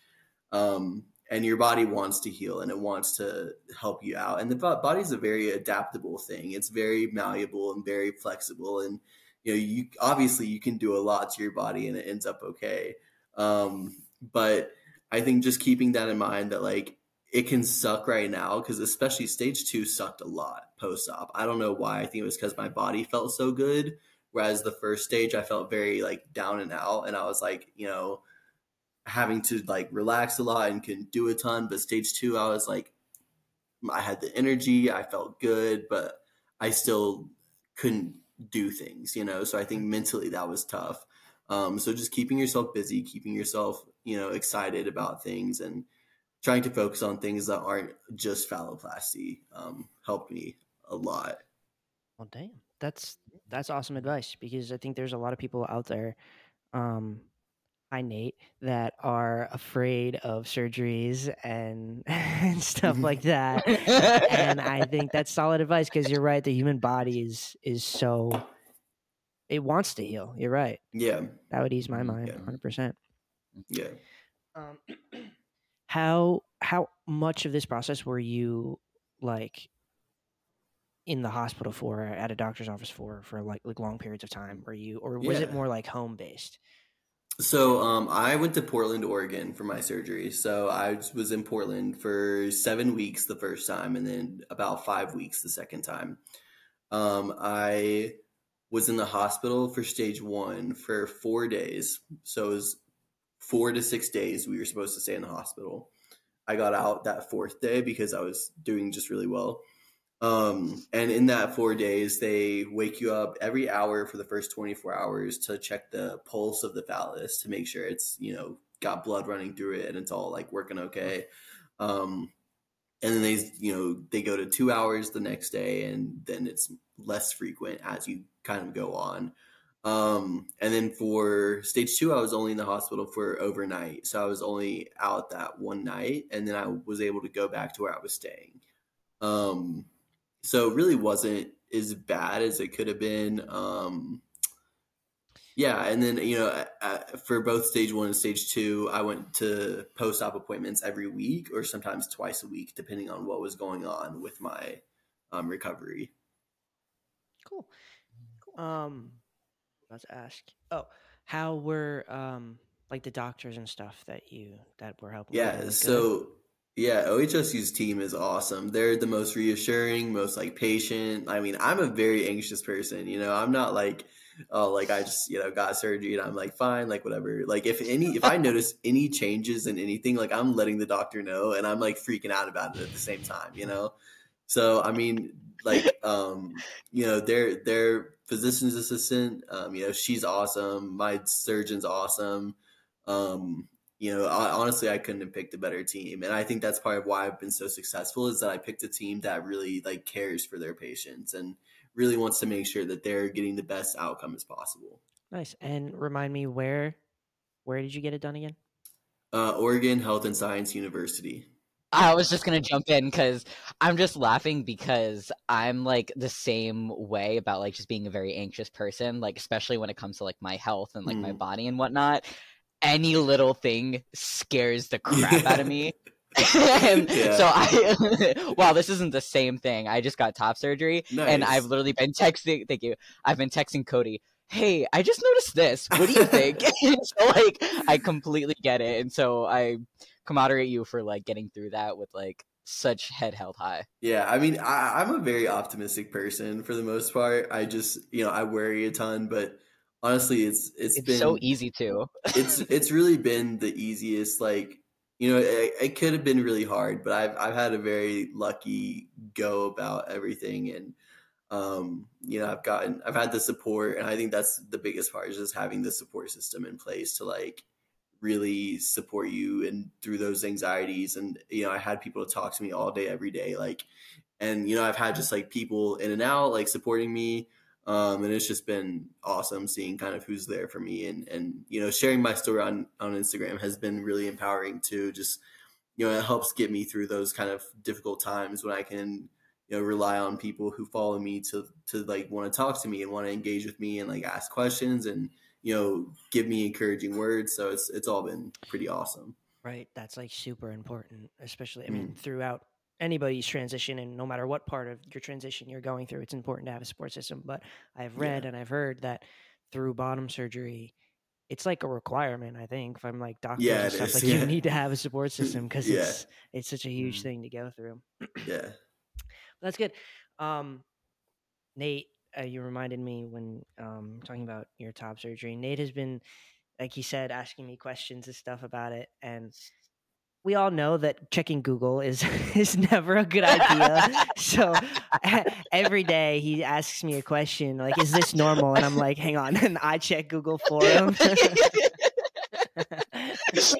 And your body wants to heal, and it wants to help you out. And the body's a very adaptable thing. It's very malleable and very flexible. And, you know, you obviously you can do a lot to your body and it ends up okay. But I think just keeping that in mind, that like, it can suck right now, because especially stage 2 sucked a lot post-op. I don't know why. I think it was because my body felt so good. Whereas the first stage, I felt very like down and out, and I was like, you know, having to like relax a lot and couldn't do a ton. But stage 2, I was like, I had the energy, I felt good, but I still couldn't do things, you know? So I think mentally that was tough. So just keeping yourself busy, keeping yourself, you know, excited about things, and trying to focus on things that aren't just phalloplasty helped me a lot. Well, damn. That's awesome advice, because I think there's a lot of people out there, hi Nate, that are afraid of surgeries and stuff like that. And I think that's solid advice, because you're right. The human body is so, it wants to heal. You're right. Yeah. That would ease my mind 100%. Yeah. How much of this process were you like in the hospital for, at a doctor's office for like long periods of time? Were you, or was it more like home based? So I went to Portland, Oregon for my surgery. So I was in Portland for 7 weeks the first time, and then about 5 weeks the second time. I was in the hospital for stage 1 for 4 days. So it was 4 to 6 days we were supposed to stay in the hospital. I got out that 4th day because I was doing just really well. And in that 4 days, they wake you up every hour for the first 24 hours to check the pulse of the phallus to make sure it's, you know, got blood running through it and it's all like working okay. And then they, you know, they go to 2 hours the next day, and then it's less frequent as you kind of go on. And then for stage 2, I was only in the hospital for overnight. So I was only out that one night, and then I was able to go back to where I was staying. So it really wasn't as bad as it could have been. Yeah. And then, you know, for both stage 1 and stage 2, I went to post-op appointments every week, or sometimes twice a week, depending on what was going on with my recovery. Cool. Let's ask. Oh, how were like the doctors and stuff that were helping? Yeah. So yeah, OHSU's team is awesome. They're the most reassuring, most like patient. I mean, I'm a very anxious person, you know, I'm not like, oh, like I just, you know, got surgery and I'm like, fine, like whatever. Like if I notice any changes in anything, like I'm letting the doctor know, and I'm like freaking out about it at the same time, you know? So, I mean, like, you know, their physician's assistant, you know, she's awesome. My surgeon's awesome. You know, honestly, I couldn't have picked a better team. And I think that's part of why I've been so successful, is that I picked a team that really like cares for their patients and really wants to make sure that they're getting the best outcome as possible. Nice. And remind me, where did you get it done again? Oregon Health and Science University. I was just going to jump in, because I'm just laughing, because I'm like the same way about like just being a very anxious person, like especially when it comes to like my health and like my body and whatnot. Any little thing scares the crap out of me. So wow, this isn't the same thing. I just got top surgery. Nice. And I've literally been texting, thank you. I've been texting Cody, hey, I just noticed this. What do you think? So like, I completely get it. And so I commiserate you for like getting through that with like such head held high. Yeah. I mean, I'm a very optimistic person for the most part. I just, you know, I worry a ton, but honestly, it's been so easy to. it's really been the easiest. Like, you know, it could have been really hard, but I've had a very lucky go about everything, and you know, I've had the support, and I think that's the biggest part, is just having the support system in place to like really support you and through those anxieties. And, you know, I had people to talk to me all day, every day, like, and, you know, I've had just like people in and out, like supporting me. And it's just been awesome seeing kind of who's there for me, and, you know, sharing my story on Instagram has been really empowering too. Just, you know, it helps get me through those kind of difficult times when I can, you know, rely on people who follow me to like want to talk to me and want to engage with me and like ask questions and, you know, give me encouraging words. So it's all been pretty awesome. Right. That's like super important, especially, I mean, throughout anybody's transition and no matter what part of your transition you're going through, it's important to have a support system. But I've read and I've heard that through bottom surgery, it's like a requirement, I think, from like doctors and stuff. Like you need to have a support system because it's such a huge thing to go through. Yeah. That's good. Nate, you reminded me when talking about your top surgery. Nate has been, like he said, asking me questions and stuff about it. And we all know that checking Google is never a good idea. So every day he asks me a question like, is this normal? And I'm like, hang on. And I check Google for him.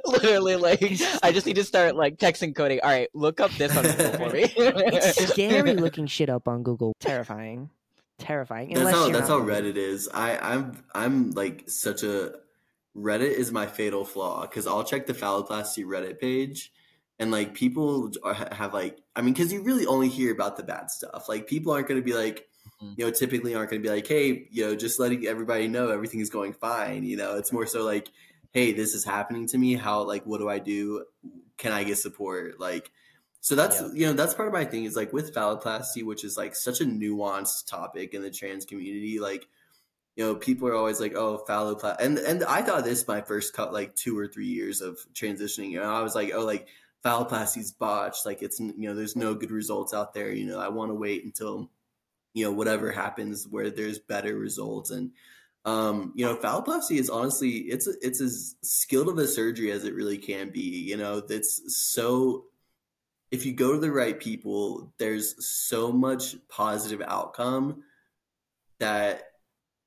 Literally, like, I just need to start like texting Cody. All right, look up this on Google for me. It's scary looking shit up on Google. Terrifying. That's how Reddit is. I'm like such a Reddit is my fatal flaw because I'll check the phalloplasty Reddit page, and like people have like, I mean, because you really only hear about the bad stuff. Like people aren't going to be like, you know, typically aren't going to be like, hey, you know, just letting everybody know everything is going fine. You know, it's more so like, hey, this is happening to me. How, like, what do I do? Can I get support? Like, so that's, you know, that's part of my thing is like with phalloplasty, which is like such a nuanced topic in the trans community. Like, you know, people are always like, oh, phalloplasty. And I thought this my first like 2 or 3 years of transitioning. You know, I was like, oh, like phalloplasty's botched. Like it's, you know, there's no good results out there. You know, I want to wait until, you know, whatever happens where there's better results. And, you know, phalloplasty is honestly, it's as skilled of a surgery as it really can be. You know, that's so, if you go to the right people, there's so much positive outcome that,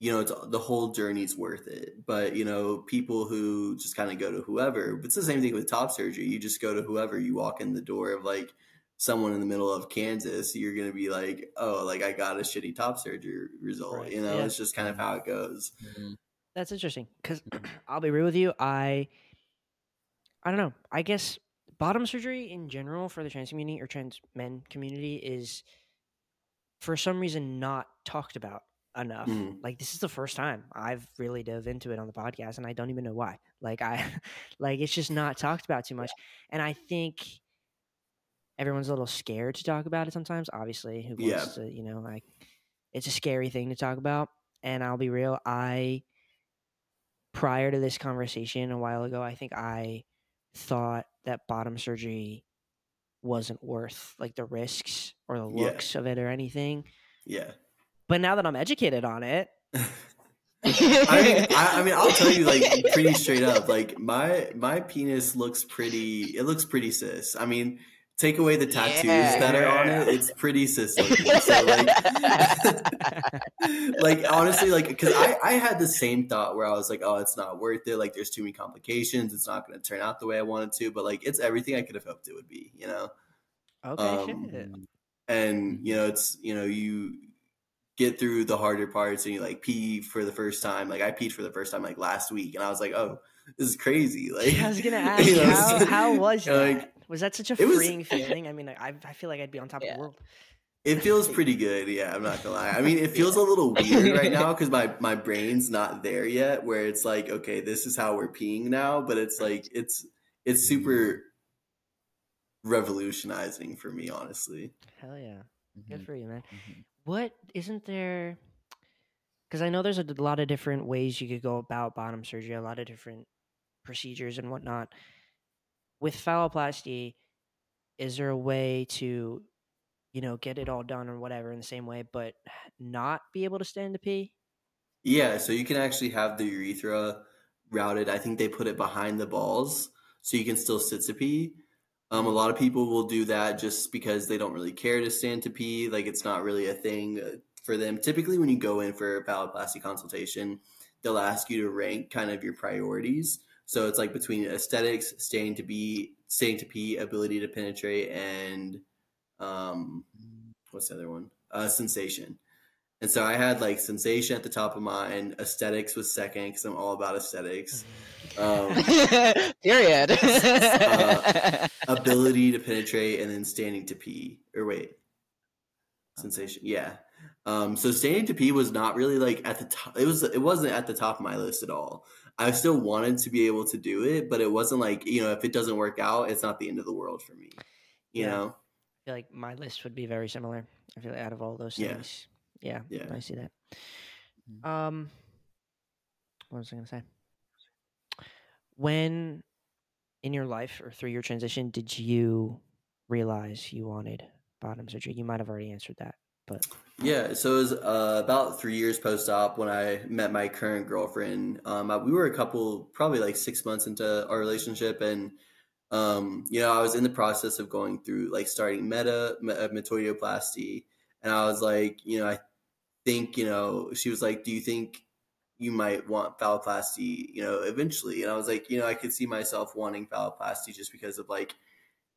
you know, it's, the whole journey's worth it. But, you know, people who just kind of go to whoever, it's the same thing with top surgery. You just go to whoever, you walk in the door of like someone in the middle of Kansas, you're going to be like, oh, like I got a shitty top surgery result. Right. You know, it's just kind of how it goes. That's interesting. Cause I'll be real with you. I don't know. I guess bottom surgery in general for the trans community or trans men community is for some reason not talked about enough. Like this is the first time I've really dove into it on the podcast and I don't even know why. Like it's just not talked about too much. And I think everyone's a little scared to talk about it sometimes. Obviously, who wants to, you know, like it's a scary thing to talk about. And I'll be real. Prior to this conversation a while ago, I think I thought that bottom surgery wasn't worth like the risks or the looks of it or anything. Yeah. But now that I'm educated on it. I mean, I'll tell you like pretty straight up, like my penis looks pretty cis. I mean, take away the tattoos that are on it. It's pretty cis. So like, like honestly, like, because I had the same thought where I was like, oh, it's not worth it. Like there's too many complications. It's not going to turn out the way I wanted to, but like, it's everything I could have hoped it would be, you know? Okay. And you know, it's, you know, you get through the harder parts and you like pee for the first time. Like I peed for the first time, like last week. And I was like, oh, this is crazy. Like I was going to ask you, how was that? Like, was that such a freeing feeling? I mean, I feel like I'd be on top of the world. It feels pretty good. Yeah, I'm not going to lie. I mean, it feels a little weird right now because my brain's not there yet where it's like, okay, this is how we're peeing now. But it's like, it's super revolutionizing for me, honestly. Hell yeah. Good for you, man. What isn't there? Because I know there's a lot of different ways you could go about bottom surgery, a lot of different procedures and whatnot. With phalloplasty, is there a way to, you know, get it all done or whatever in the same way, but not be able to stand to pee? Yeah, so you can actually have the urethra routed. I think they put it behind the balls, so you can still sit to pee. A lot of people will do that just because they don't really care to stand to pee. Like it's not really a thing for them. Typically, when you go in for a phalloplasty consultation, they'll ask you to rank kind of your priorities. So it's like between aesthetics, staying to pee, ability to penetrate, and what's the other one? Sensation. And so I had like sensation at the top of mine. Aesthetics was second because I'm all about aesthetics. Period. Ability to penetrate, and then standing to pee. Or wait, sensation. Yeah. So standing to pee was not really like at the top. It wasn't at the top of my list at all. I still wanted to be able to do it, but it wasn't like, you know, if it doesn't work out, it's not the end of the world for me. You know, I feel like my list would be very similar. I feel like out of all those things. Yeah. I see that. What was I going to say? When in your life or through your transition, did you realize you wanted bottom surgery? You might've already answered that, but. Yeah. So it was about 3 years post-op when I met my current girlfriend. We were a couple, probably like 6 months into our relationship. And, you know, I was in the process of going through like starting metoidioplasty. And I was like, you know, I think, you know, she was like, do you think you might want phalloplasty, you know, eventually? And I was like, you know, I could see myself wanting phalloplasty just because of like,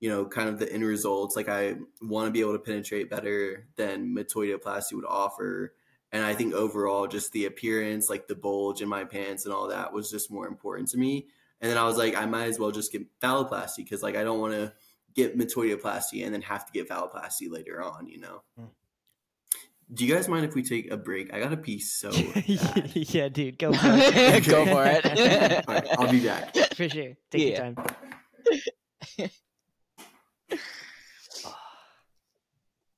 you know, kind of the end results. Like I want to be able to penetrate better than metoidioplasty would offer. And I think overall just the appearance, like the bulge in my pants and all that was just more important to me. And then I was like, I might as well just get phalloplasty because like I don't want to get metoidioplasty and then have to get phalloplasty later on, you know? Mm. Do you guys mind if we take a break? I got to pee so bad. Yeah, dude, go for it. Go for it. All right, I'll be back. For sure. Take your time. It's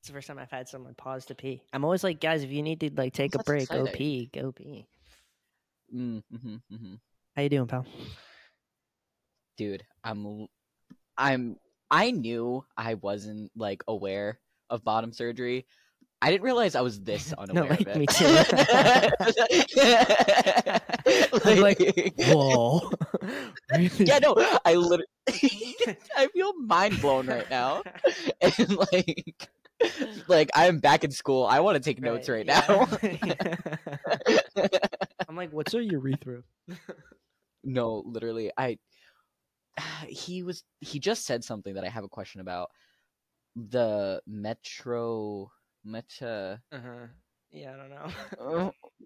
the first time I've had someone pause to pee. I'm always like, guys, if you need to like take a break, exciting. Go pee. Mm-hmm. How you doing, pal? Dude, I knew I wasn't like aware of bottom surgery. I didn't realize I was this unaware of it. Me too. like, whoa. Yeah, no, I literally, I feel mind blown right now. And like I'm back in school. I want to take notes now. I'm like, what's a urethra? No, literally, he just said something that I have a question about. The meta. Uh-huh. Yeah, I don't know.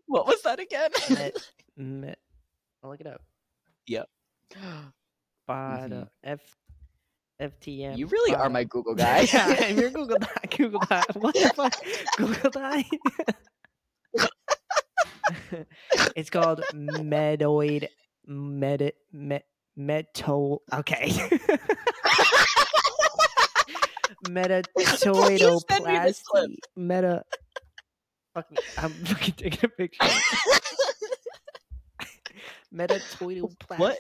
What was that again? I'll look it up. Yep. Bada FTM. You really are my Google guy. Yeah, you're Google guy. Google guy. What the fuck? Google guy. It's called metoid. Okay. Metatoidoplasty. Fuck me. I'm fucking taking a picture. Metatoidoplasty? What?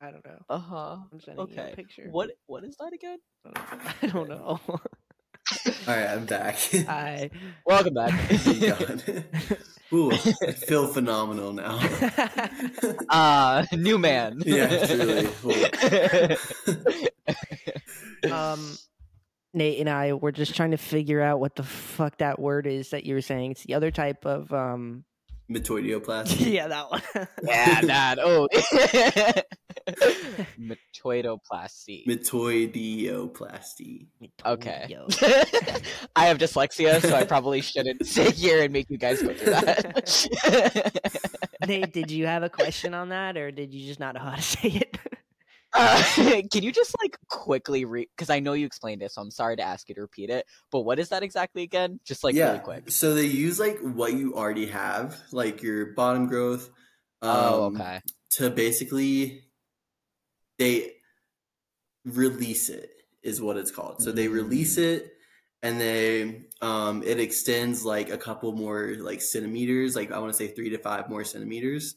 I don't know. Uh-huh. I'm sending you a picture. What is that again? I don't know. All right, I'm back. Hi. Welcome back. Ooh, I feel phenomenal now. New man. Yeah, truly. Cool. Nate and I were just trying to figure out what the fuck that word is that you were saying. It's the other type of metoidioplasty. Yeah, that one. Yeah, that. Oh, metoidioplasty. Okay. I have dyslexia, so I probably shouldn't sit here and make you guys go through that. Nate, did you have a question on that, or did you just not know how to say it? Can you just like quickly because I know you explained it, so I'm sorry to ask you to repeat it, but what is that exactly again? Just like really quick. So they use like what you already have, like your bottom growth, to basically they release it is what it's called. So they release it and they it extends like a couple more like centimeters, like I want to say 3 to 5 more centimeters.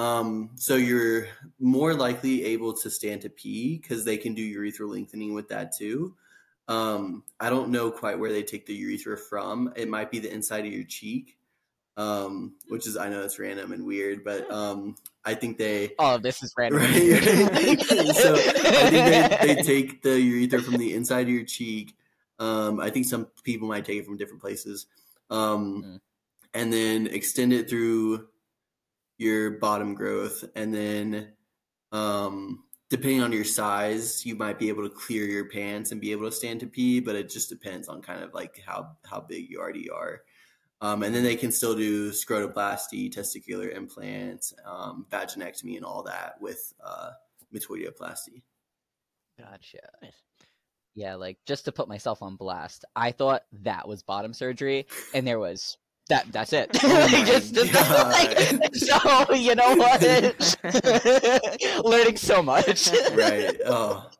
So you're more likely able to stand to pee because they can do urethral lengthening with that too. I don't know quite where they take the urethra from. It might be the inside of your cheek, which is, I know it's random and weird, but I think they... Oh, this is random. Right? So I think they take the urethra from the inside of your cheek. I think some people might take it from different places. And then extend it through your bottom growth, and then Depending on your size, you might be able to clear your pants and be able to stand to pee, but it just depends on kind of like how big you already are. And then they can still do scrotoplasty, testicular implants, vaginectomy, and all that with metoidioplasty. Gotcha. Yeah, like just to put myself on blast, I thought that was bottom surgery, and there was that. That's it. So you know what? Learning so much. Right. Oh,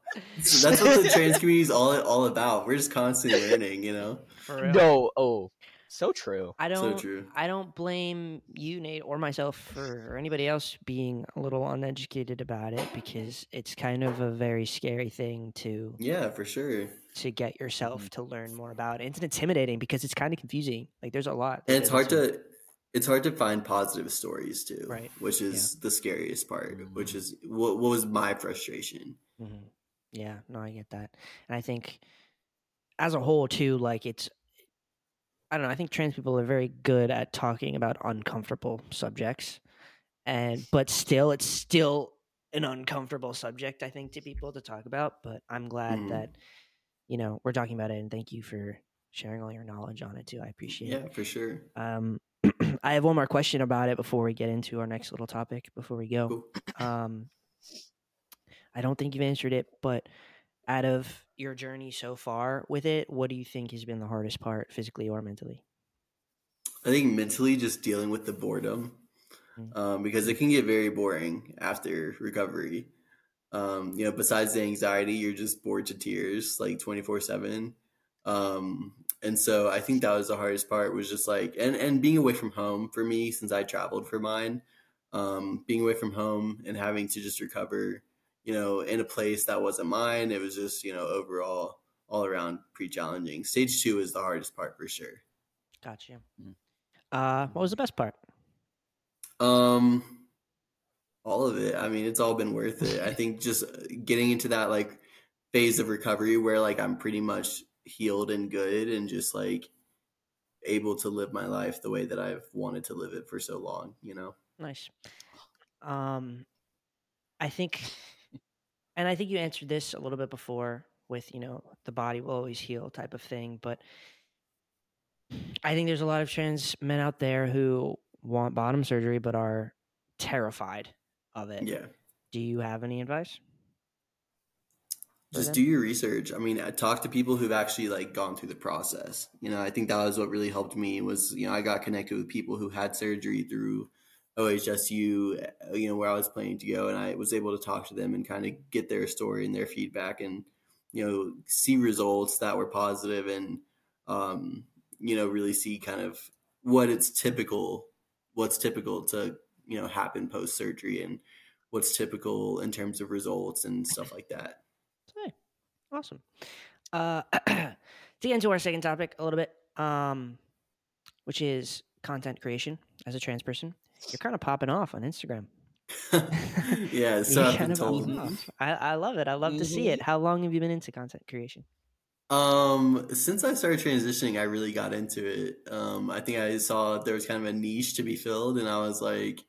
so that's what the trans community is all about. We're just constantly learning, you know. For real. No. Oh. So true. I don't blame you, Nate, or myself or anybody else being a little uneducated about it, because it's kind of a very scary thing to for sure to get yourself to learn more about. It's intimidating because it's kind of confusing. Like there's a lot, and it's hard to find positive stories too, right? Which is the scariest part. Mm-hmm. Which is what was my frustration. Mm-hmm. Yeah, no, I get that, and I think as a whole too, like it's. I don't know. I think trans people are very good at talking about uncomfortable subjects, but still, it's still an uncomfortable subject, I think, to people to talk about. But I'm glad that we're talking about it, and thank you for sharing all your knowledge on it too. I appreciate it. Yeah, for sure. I have one more question about it before we get into our next little topic. Before we go, I don't think you've answered it, but out of your journey so far with it, what do you think has been the hardest part, physically or mentally? I think mentally, just dealing with the boredom, because it can get very boring after recovery. Besides the anxiety, you're just bored to tears, like 24/7. And so I think that was the hardest part, was just like, and being away from home for me, since I traveled for mine, being away from home and having to just recover, in a place that wasn't mine. It was just, overall, all around pretty challenging. Stage 2 is the hardest part for sure. Gotcha. Mm-hmm. What was the best part? All of it. I mean, it's all been worth it. I think just getting into that like phase of recovery where like I'm pretty much healed and good and just like able to live my life the way that I've wanted to live it for so long, Nice. I think you answered this a little bit before with, the body will always heal type of thing. But I think there's a lot of trans men out there who want bottom surgery but are terrified of it. Yeah. Do you have any advice? Just do your research. I mean, I talk to people who've actually like gone through the process. I think that was what really helped me was, I got connected with people who had surgery through OHSU, where I was planning to go, and I was able to talk to them and kind of get their story and their feedback and, see results that were positive and, really see kind of what's typical to, happen post-surgery and what's typical in terms of results and stuff like that. Okay. Awesome. To get into our second topic a little bit, which is content creation as a trans person. You're kind of popping off on Instagram. Yeah, so I've been told. I love it. I love to see it. How long have you been into content creation? Since I started transitioning, I really got into it. I think I saw there was kind of a niche to be filled, and I was like,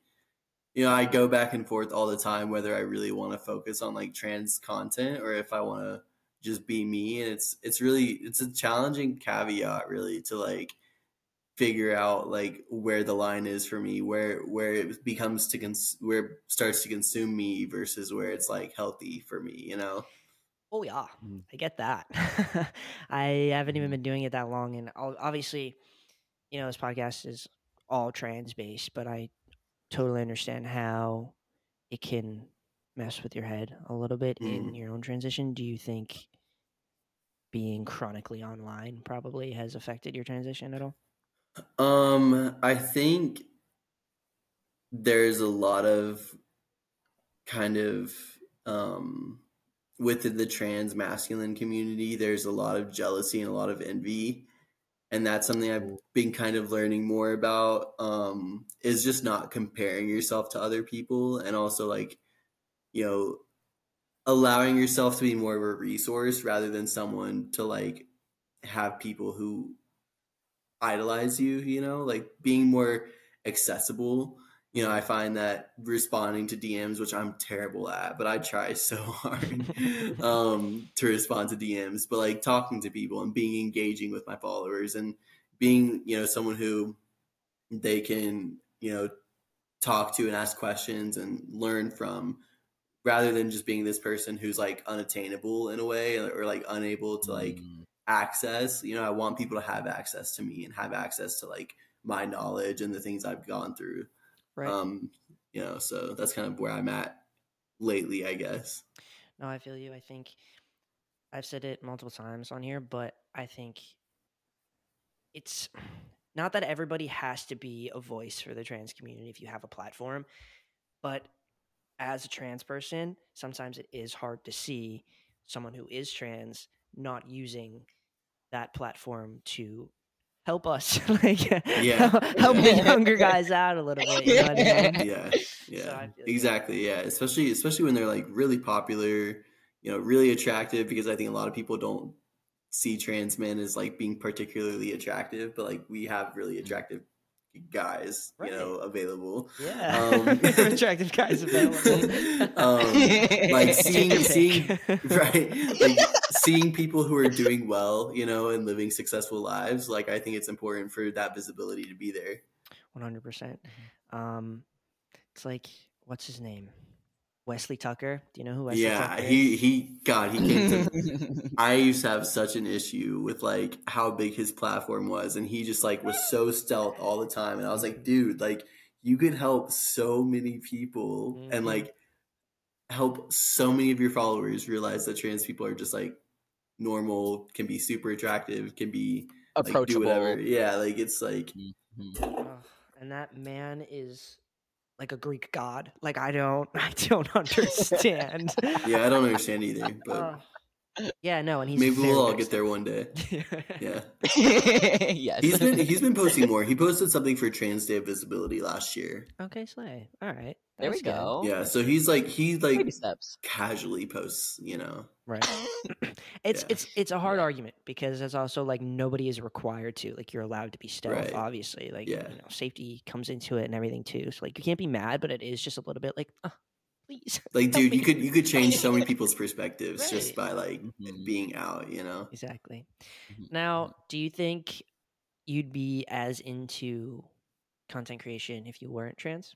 I go back and forth all the time whether I really want to focus on like trans content or if I want to just be me. And it's really a challenging caveat really to like figure out like where the line is for me, where it becomes where it starts to consume me versus where it's like healthy for me, Oh yeah, I get that. I haven't even been doing it that long, and obviously, this podcast is all trans based, but I totally understand how it can mess with your head a little bit in your own transition. Do you think being chronically online probably has affected your transition at all? I think there's a lot of kind of within the trans masculine community, there's a lot of jealousy and a lot of envy. And that's something I've been kind of learning more about, is just not comparing yourself to other people, and also like, allowing yourself to be more of a resource rather than someone to like have people who idolize you, like being more accessible you know, I find that responding to DMs, which I'm terrible at, but I try so hard to respond to DMs, but like talking to people and being engaging with my followers and being, you know, someone who they can, you know, talk to and ask questions and learn from, rather than just being this person who's like unattainable in a way, or like unable to like access. You know, I want people to have access to me and have access to like my knowledge and the things I've gone through. Right. You know, so that's kind of where I'm at lately, I guess. No, I feel you. I think I've said it multiple times on here, but I think it's not that everybody has to be a voice for the trans community if you have a platform, but as a trans person, sometimes it is hard to see someone who is trans not using that platform to help us, like help the younger guys out a little bit. You know what I mean? Yeah, exactly. Especially when they're like really popular, you know, really attractive, because I think a lot of people don't see trans men as like being particularly attractive, but like we have really attractive guys, you know, available. Attractive guys available. Like seeing people who are doing well, you know, and living successful lives, like I think it's important for that visibility to be there. 100%. It's like, what's his name? Wesley Tucker. Do you know who Wesley Tucker is? He came to I used to have such an issue with like how big his platform was, and he just like was so stealth all the time, and I was like, dude, like you could help so many people and like help so many of your followers realize that trans people are just like normal, can be super attractive, can be approachable, like, do whatever. Like it's like and that man is like a Greek god. Like I don't understand. I don't understand either. But and he's maybe we'll all get there one day. He's been posting more. He posted something for Trans Day of Visibility last year. Okay, slay. All right, there we go. Yeah, so he's like casually posts, you know. Right. It's a hard argument, because it's also like nobody is required to, like you're allowed to be stealth, obviously, like you know, safety comes into it and everything too. So like you can't be mad, but it is just a little bit like, please. Like, dude, you could change so many people's perspectives just by like being out, you know. Exactly. Now, do you think you'd be as into content creation if you weren't trans?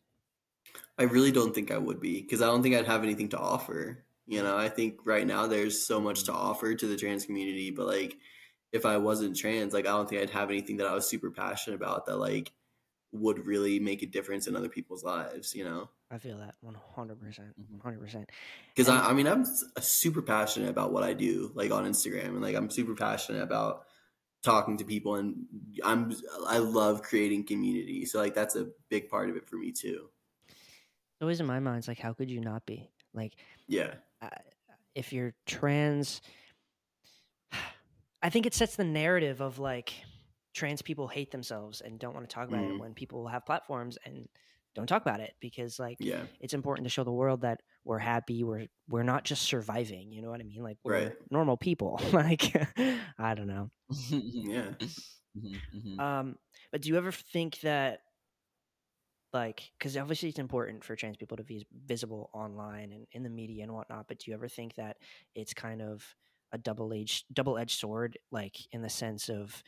I really don't think I would be, because I don't think I'd have anything to offer. You know, I think right now there's so much to offer to the trans community, but like if I wasn't trans, like I don't think I'd have anything that I was super passionate about that like would really make a difference in other people's lives, you know? I feel that 100%. Because I mean, I'm super passionate about what I do, like on Instagram, and like I'm super passionate about talking to people, and I love creating community. So like that's a big part of it for me too. Always in my mind, it's like, how could you not be? Like, if you're trans, I think it sets the narrative of like trans people hate themselves and don't want to talk about it, when people have platforms and don't talk about it, because like it's important to show the world that we're happy, we're not just surviving, you know what I mean? Like we're normal people. Like I don't know. But do you ever think that, like, because obviously it's important for trans people to be visible online and in the media and whatnot, but do you ever think that it's kind of a double-edged sword, like in the sense of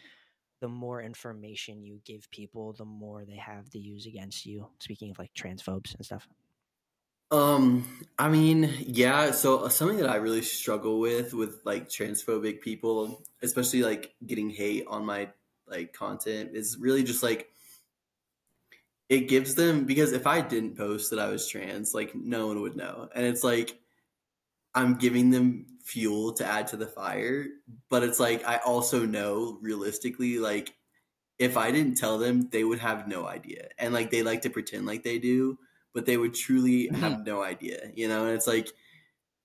the more information you give people, the more they have to use against you, speaking of like transphobes and stuff? I mean, yeah, so something that I really struggle with like transphobic people, especially like getting hate on my like content, is really just like, it gives them, because if I didn't post that I was trans, like no one would know. And it's like, I'm giving them fuel to add to the fire, but it's like, I also know realistically, like if I didn't tell them, they would have no idea. And like, they like to pretend like they do, but they would truly have no idea, you know? And it's like,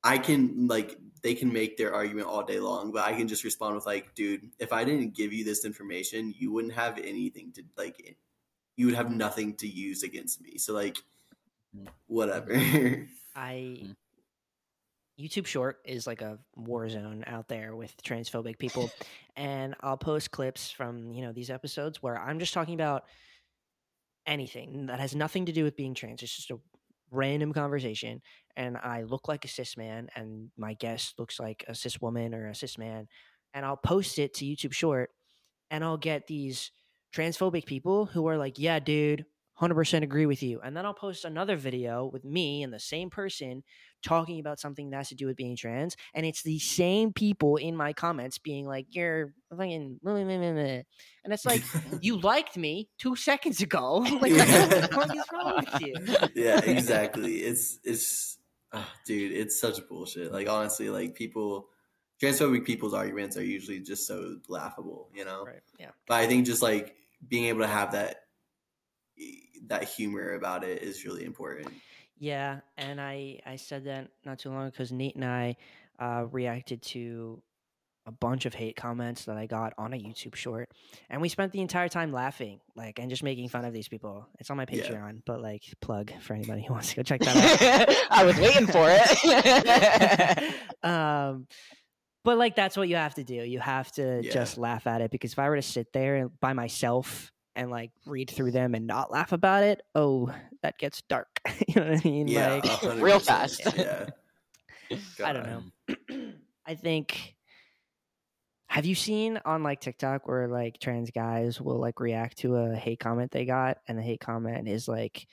I can like, they can make their argument all day long, but I can just respond with like, dude, if I didn't give you this information, you wouldn't have anything to like, you would have nothing to use against me. So like, whatever. YouTube short is like a war zone out there with transphobic people. And I'll post clips from, you know, these episodes where I'm just talking about anything that has nothing to do with being trans. It's just a random conversation, and I look like a cis man and my guest looks like a cis woman or a cis man, and I'll post it to YouTube short, and I'll get these transphobic people who are like, yeah, dude, 100% agree with you. And then I'll post another video with me and the same person talking about something that has to do with being trans. And it's the same people in my comments being like, you're fucking blah, blah, blah, blah. And it's like, you liked me 2 seconds ago. Like, what the fuck is wrong with you? Yeah, exactly. Dude, it's such bullshit. Like, honestly, like, people, transphobic people's arguments are usually just so laughable, you know? Right. Yeah. But I think just like being able to have that humor about it is really important. Yeah, and I said that not too long because Nate and I reacted to a bunch of hate comments that I got on a YouTube short, and we spent the entire time laughing, like, and just making fun of these people. It's on my Patreon, but like, plug for anybody who wants to go check that out. I was waiting for it. But like, that's what you have to do. You have to just laugh at it, because if I were to sit there and by myself and like read through them and not laugh about it, oh, that gets dark. You know what I mean? Yeah, like, real fast. Yeah. I don't know. I think, have you seen on like TikTok where like trans guys will like react to a hate comment they got, and the hate comment is like,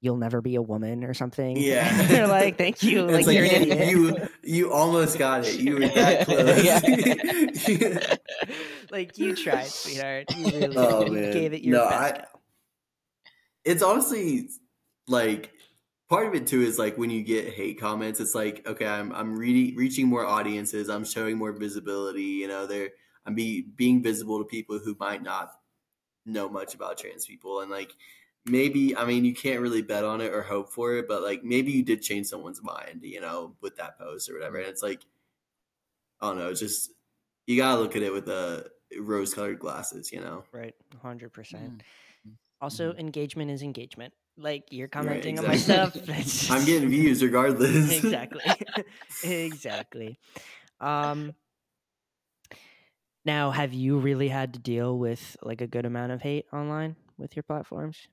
you'll never be a woman or something? Yeah. They're like, thank you. Like, you're an idiot. You almost got it. You were that close. Yeah. Like, you tried, sweetheart. You really gave it your best. It's honestly like, part of it too is like, when you get hate comments, it's like, okay, I'm reaching more audiences. I'm showing more visibility. You know, I'm being visible to people who might not know much about trans people, and like, maybe, I mean, you can't really bet on it or hope for it, but like, maybe you did change someone's mind, you know, with that post or whatever. And it's like, I don't know, it's just, you gotta look at it with the rose-colored glasses, you know? Right, 100%. Mm-hmm. Also, engagement is engagement. Like, you're commenting on my stuff. Just... I'm getting views regardless. Exactly. Exactly. Now, have you really had to deal with like a good amount of hate online with your platforms?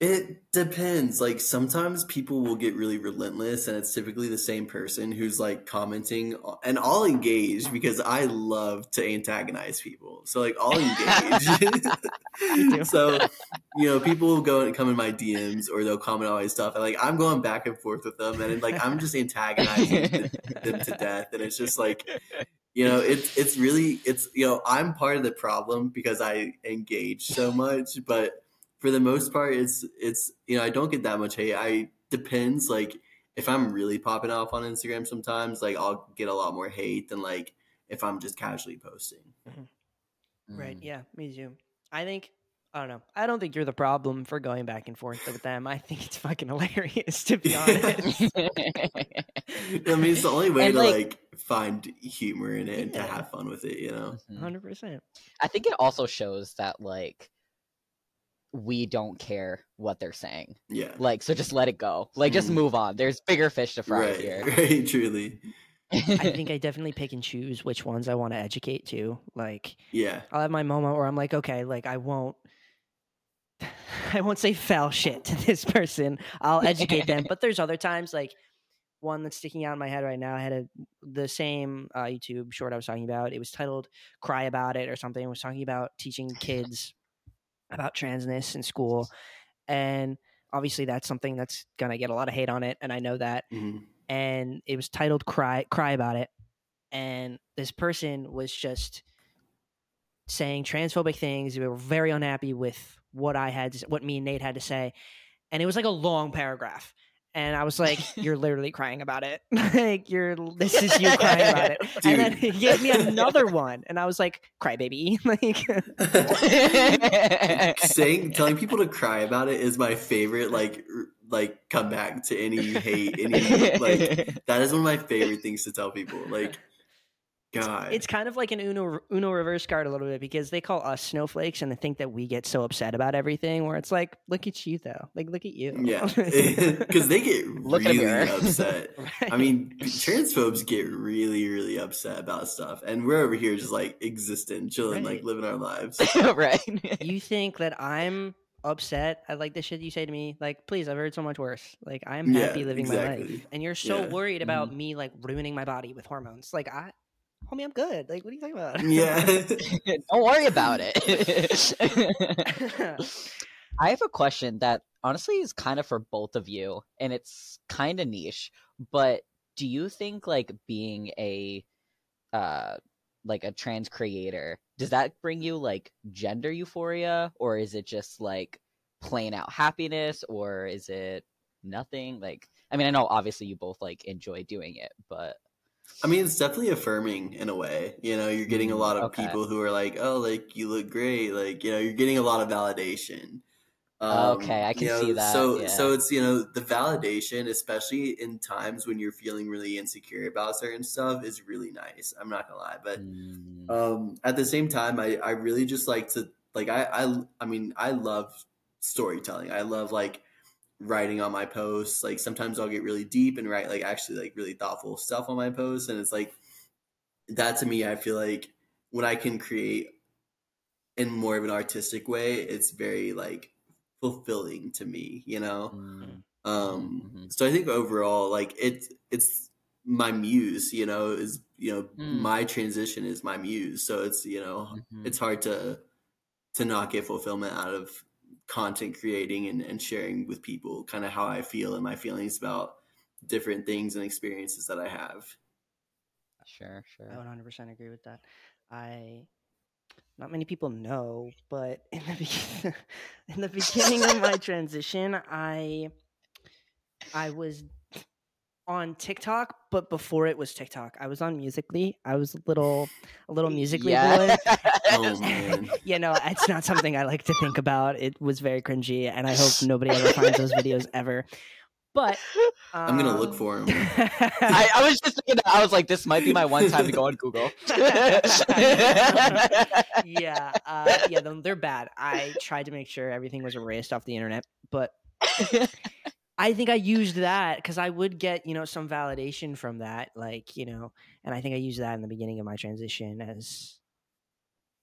It depends. Like, sometimes people will get really relentless, and it's typically the same person who's like commenting, and I'll engage because I love to antagonize people. So like, I'll engage. So, you know, people will go and come in my DMs, or they'll comment all my stuff, and like, I'm going back and forth with them, and like, I'm just antagonizing them to death. And it's just like, you know, it's really, you know, I'm part of the problem because I engage so much, but for the most part, it's you know, I don't get that much hate. Depends, like, if I'm really popping off on Instagram sometimes, like, I'll get a lot more hate than, like, if I'm just casually posting. Mm-hmm. Right, yeah, me too. I don't know. I don't think you're the problem for going back and forth with them. I think it's fucking hilarious, to be honest. I mean, it's the only way to like find humor in it and to have fun with it, you know? 100%. I think it also shows that like, we don't care what they're saying. Yeah. Like, so just let it go. Like, just move on. There's bigger fish to fry here. Right, truly. I think I definitely pick and choose which ones I want to educate to. Like, yeah, I'll have my moment where I'm like, okay, like, I won't say foul shit to this person. I'll educate them. But there's other times, like, one that's sticking out in my head right now, I had the same YouTube short I was talking about. It was titled Cry About It or something. It was talking about teaching kids about transness in school. And obviously that's something that's going to get a lot of hate on it. And I know that. Mm-hmm. And it was titled Cry About It. And this person was just saying transphobic things. They were very unhappy with what me and Nate had to say. And it was like a long paragraph. And I was like, you're literally crying about it. Like, this is you crying about it. Dude. And then he gave me another one. And I was like, cry baby. Like, telling people to cry about it is my favorite, like comeback to any hate. Like, that is one of my favorite things to tell people. Like, God. It's kind of like an Uno reverse card a little bit, because they call us snowflakes and they think that we get so upset about everything, where it's like, look at you though. Like, look at you. Yeah. Because they get really upset. Right. I mean, transphobes get really, really upset about stuff. And we're over here just like existing, chilling, like living our lives. Right. You think that I'm upset at like the shit you say to me. Like, please, I've heard so much worse. Like, I'm happy living my life, and you're so worried about me like ruining my body with hormones. Like, homie, I'm good. Like, what are you talking about? Yeah, don't worry about it. I have a question that honestly is kind of for both of you, and it's kind of niche. But do you think like being a trans creator, does that bring you like gender euphoria, or is it just like plain out happiness, or is it nothing? Like, I mean, I know obviously you both like enjoy doing it, but I mean, it's definitely affirming in a way. You know, you're getting a lot of people who are like, oh, like, you look great. Like, you know, you're getting a lot of validation. Okay, I can see that. So it's, you know, the validation, especially in times when you're feeling really insecure about certain stuff, is really nice. I'm not gonna lie. But at the same time, I really just like to, like, I mean, I love storytelling. I love, like, writing on my posts. Like, sometimes I'll get really deep and write, like, actually, like, really thoughtful stuff on my posts. And it's, like, that to me, I feel like when I can create in more of an artistic way, it's very, like, fulfilling to me, you know? Mm-hmm. So I think overall, like, it's my muse, you know, is, you know, my transition is my muse. So it's, you know, it's hard to not get fulfillment out of content creating and sharing with people kind of how I feel and my feelings about different things and experiences that I have. Sure. I 100% agree with that. Not many people know, but in the beginning of my transition, I was on TikTok, but before it was TikTok, I was on Musical.ly. I was a little Musical.ly boy. Oh, man. You know, it's not something I like to think about. It was very cringy, and I hope nobody ever finds those videos ever. But I'm going to look for him. I was just thinking, I was like, this might be my one time to go on Google. They're bad. I tried to make sure everything was erased off the internet, but I think I used that because I would get, you know, some validation from that, like, you know, and I think I used that in the beginning of my transition as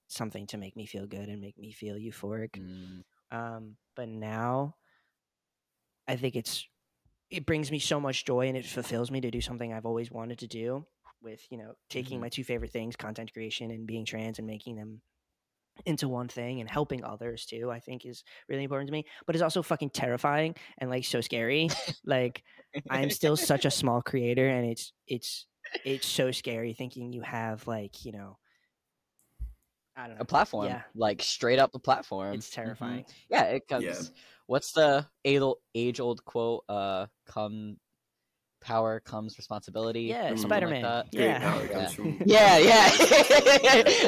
something to make me feel good and make me feel euphoric. But now I think it brings me so much joy, and it fulfills me to do something I've always wanted to do with, you know, taking my two favorite things, content creation and being trans, and making them into one thing and helping others too, I think is really important to me. But it's also fucking terrifying and like so scary. Like, I'm still such a small creator, and it's so scary thinking you have, like, you know, I don't know, a platform, like straight up a platform. It's terrifying. Yeah, it comes. Yeah. What's the age-old quote? Power comes responsibility. Yeah, Spider-Man. Like yeah.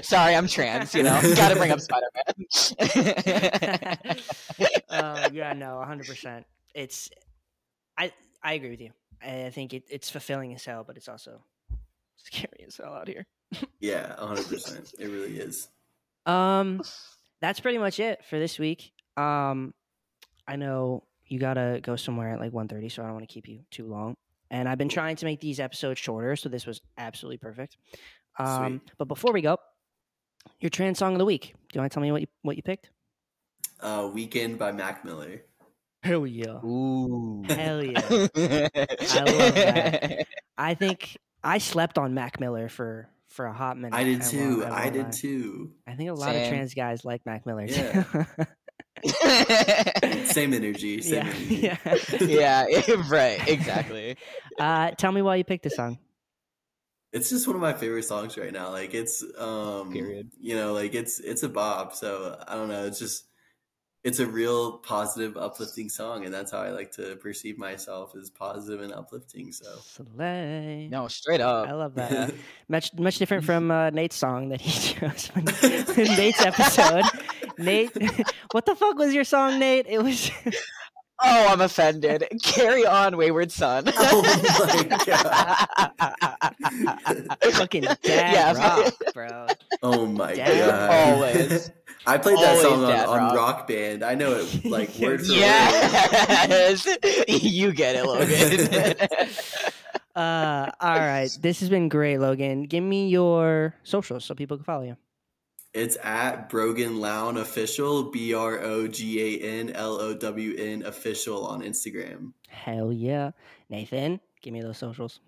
Sorry, I'm trans. You know, got to bring up Spider-Man. 100%. It's. I agree with you. I think it's fulfilling as hell, but it's also scary as hell out here. Yeah, 100%. It really is. That's pretty much it for this week. I know you gotta go somewhere at like 1:30, so I don't want to keep you too long. And I've been trying to make these episodes shorter, so this was absolutely perfect. But before we go, your trans song of the week. Do you want to tell me what you picked? Weekend by Mac Miller. Hell yeah! Ooh, hell yeah! I love that. I think I slept on Mac Miller for a hot minute. I did too. I think a lot of trans guys like Mac Miller. Yeah. Too. same energy. Right, exactly. Tell me why you picked this song. It's just one of my favorite songs right now. Like, it's period, you know, like it's a bop, so I don't know, it's a real positive, uplifting song, and that's how I like to perceive myself, as positive and uplifting. So Slay. No, straight up, I love that. much different from Nate's song that he chose in Nate's episode. Nate, what the fuck was your song, Nate? It was... Oh, I'm offended. Carry on, Wayward Son. Oh my god. Fucking dad rock, bro. Oh my god. Always. I played that song on Rock Band. I know it like word for word. Yes. You get it, Logan. All right. This has been great, Logan. Give me your socials so people can follow you. It's at Brogan Lown Official, BROGANLOWN Official on Instagram. Hell yeah. Nathan, give me those socials.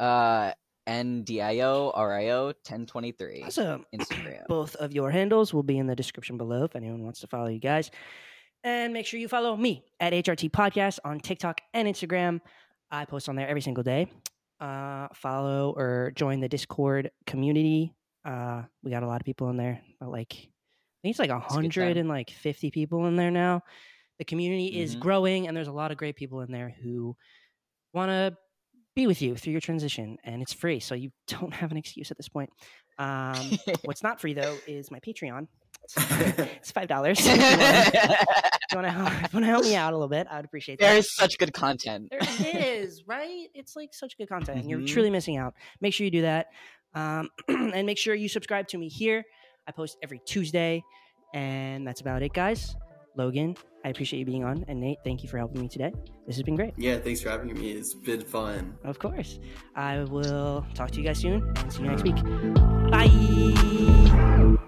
NDIORIO 1023. Awesome. Instagram. Both of your handles will be in the description below if anyone wants to follow you guys. And make sure you follow me at HRT Podcast on TikTok and Instagram. I post on there every single day. Follow or join the Discord community. We got a lot of people in there. About like, I think it's like 150 people in there now. The community is growing, and there's a lot of great people in there who want to be with you through your transition, and it's free, so you don't have an excuse at this point. What's not free though is my Patreon. It's $5. If you want to help me out a little bit, I would appreciate that. There is such good content. There is, right? It's like such good content, and you're truly missing out. Make sure you do that. And make sure you subscribe to me here. I post every Tuesday, and that's about it, guys. Logan, I appreciate you being on, and Nate, thank you for helping me today. This has been great. Yeah, thanks for having me. It's been fun. Of course. I will talk to you guys soon, and see you next week. Bye.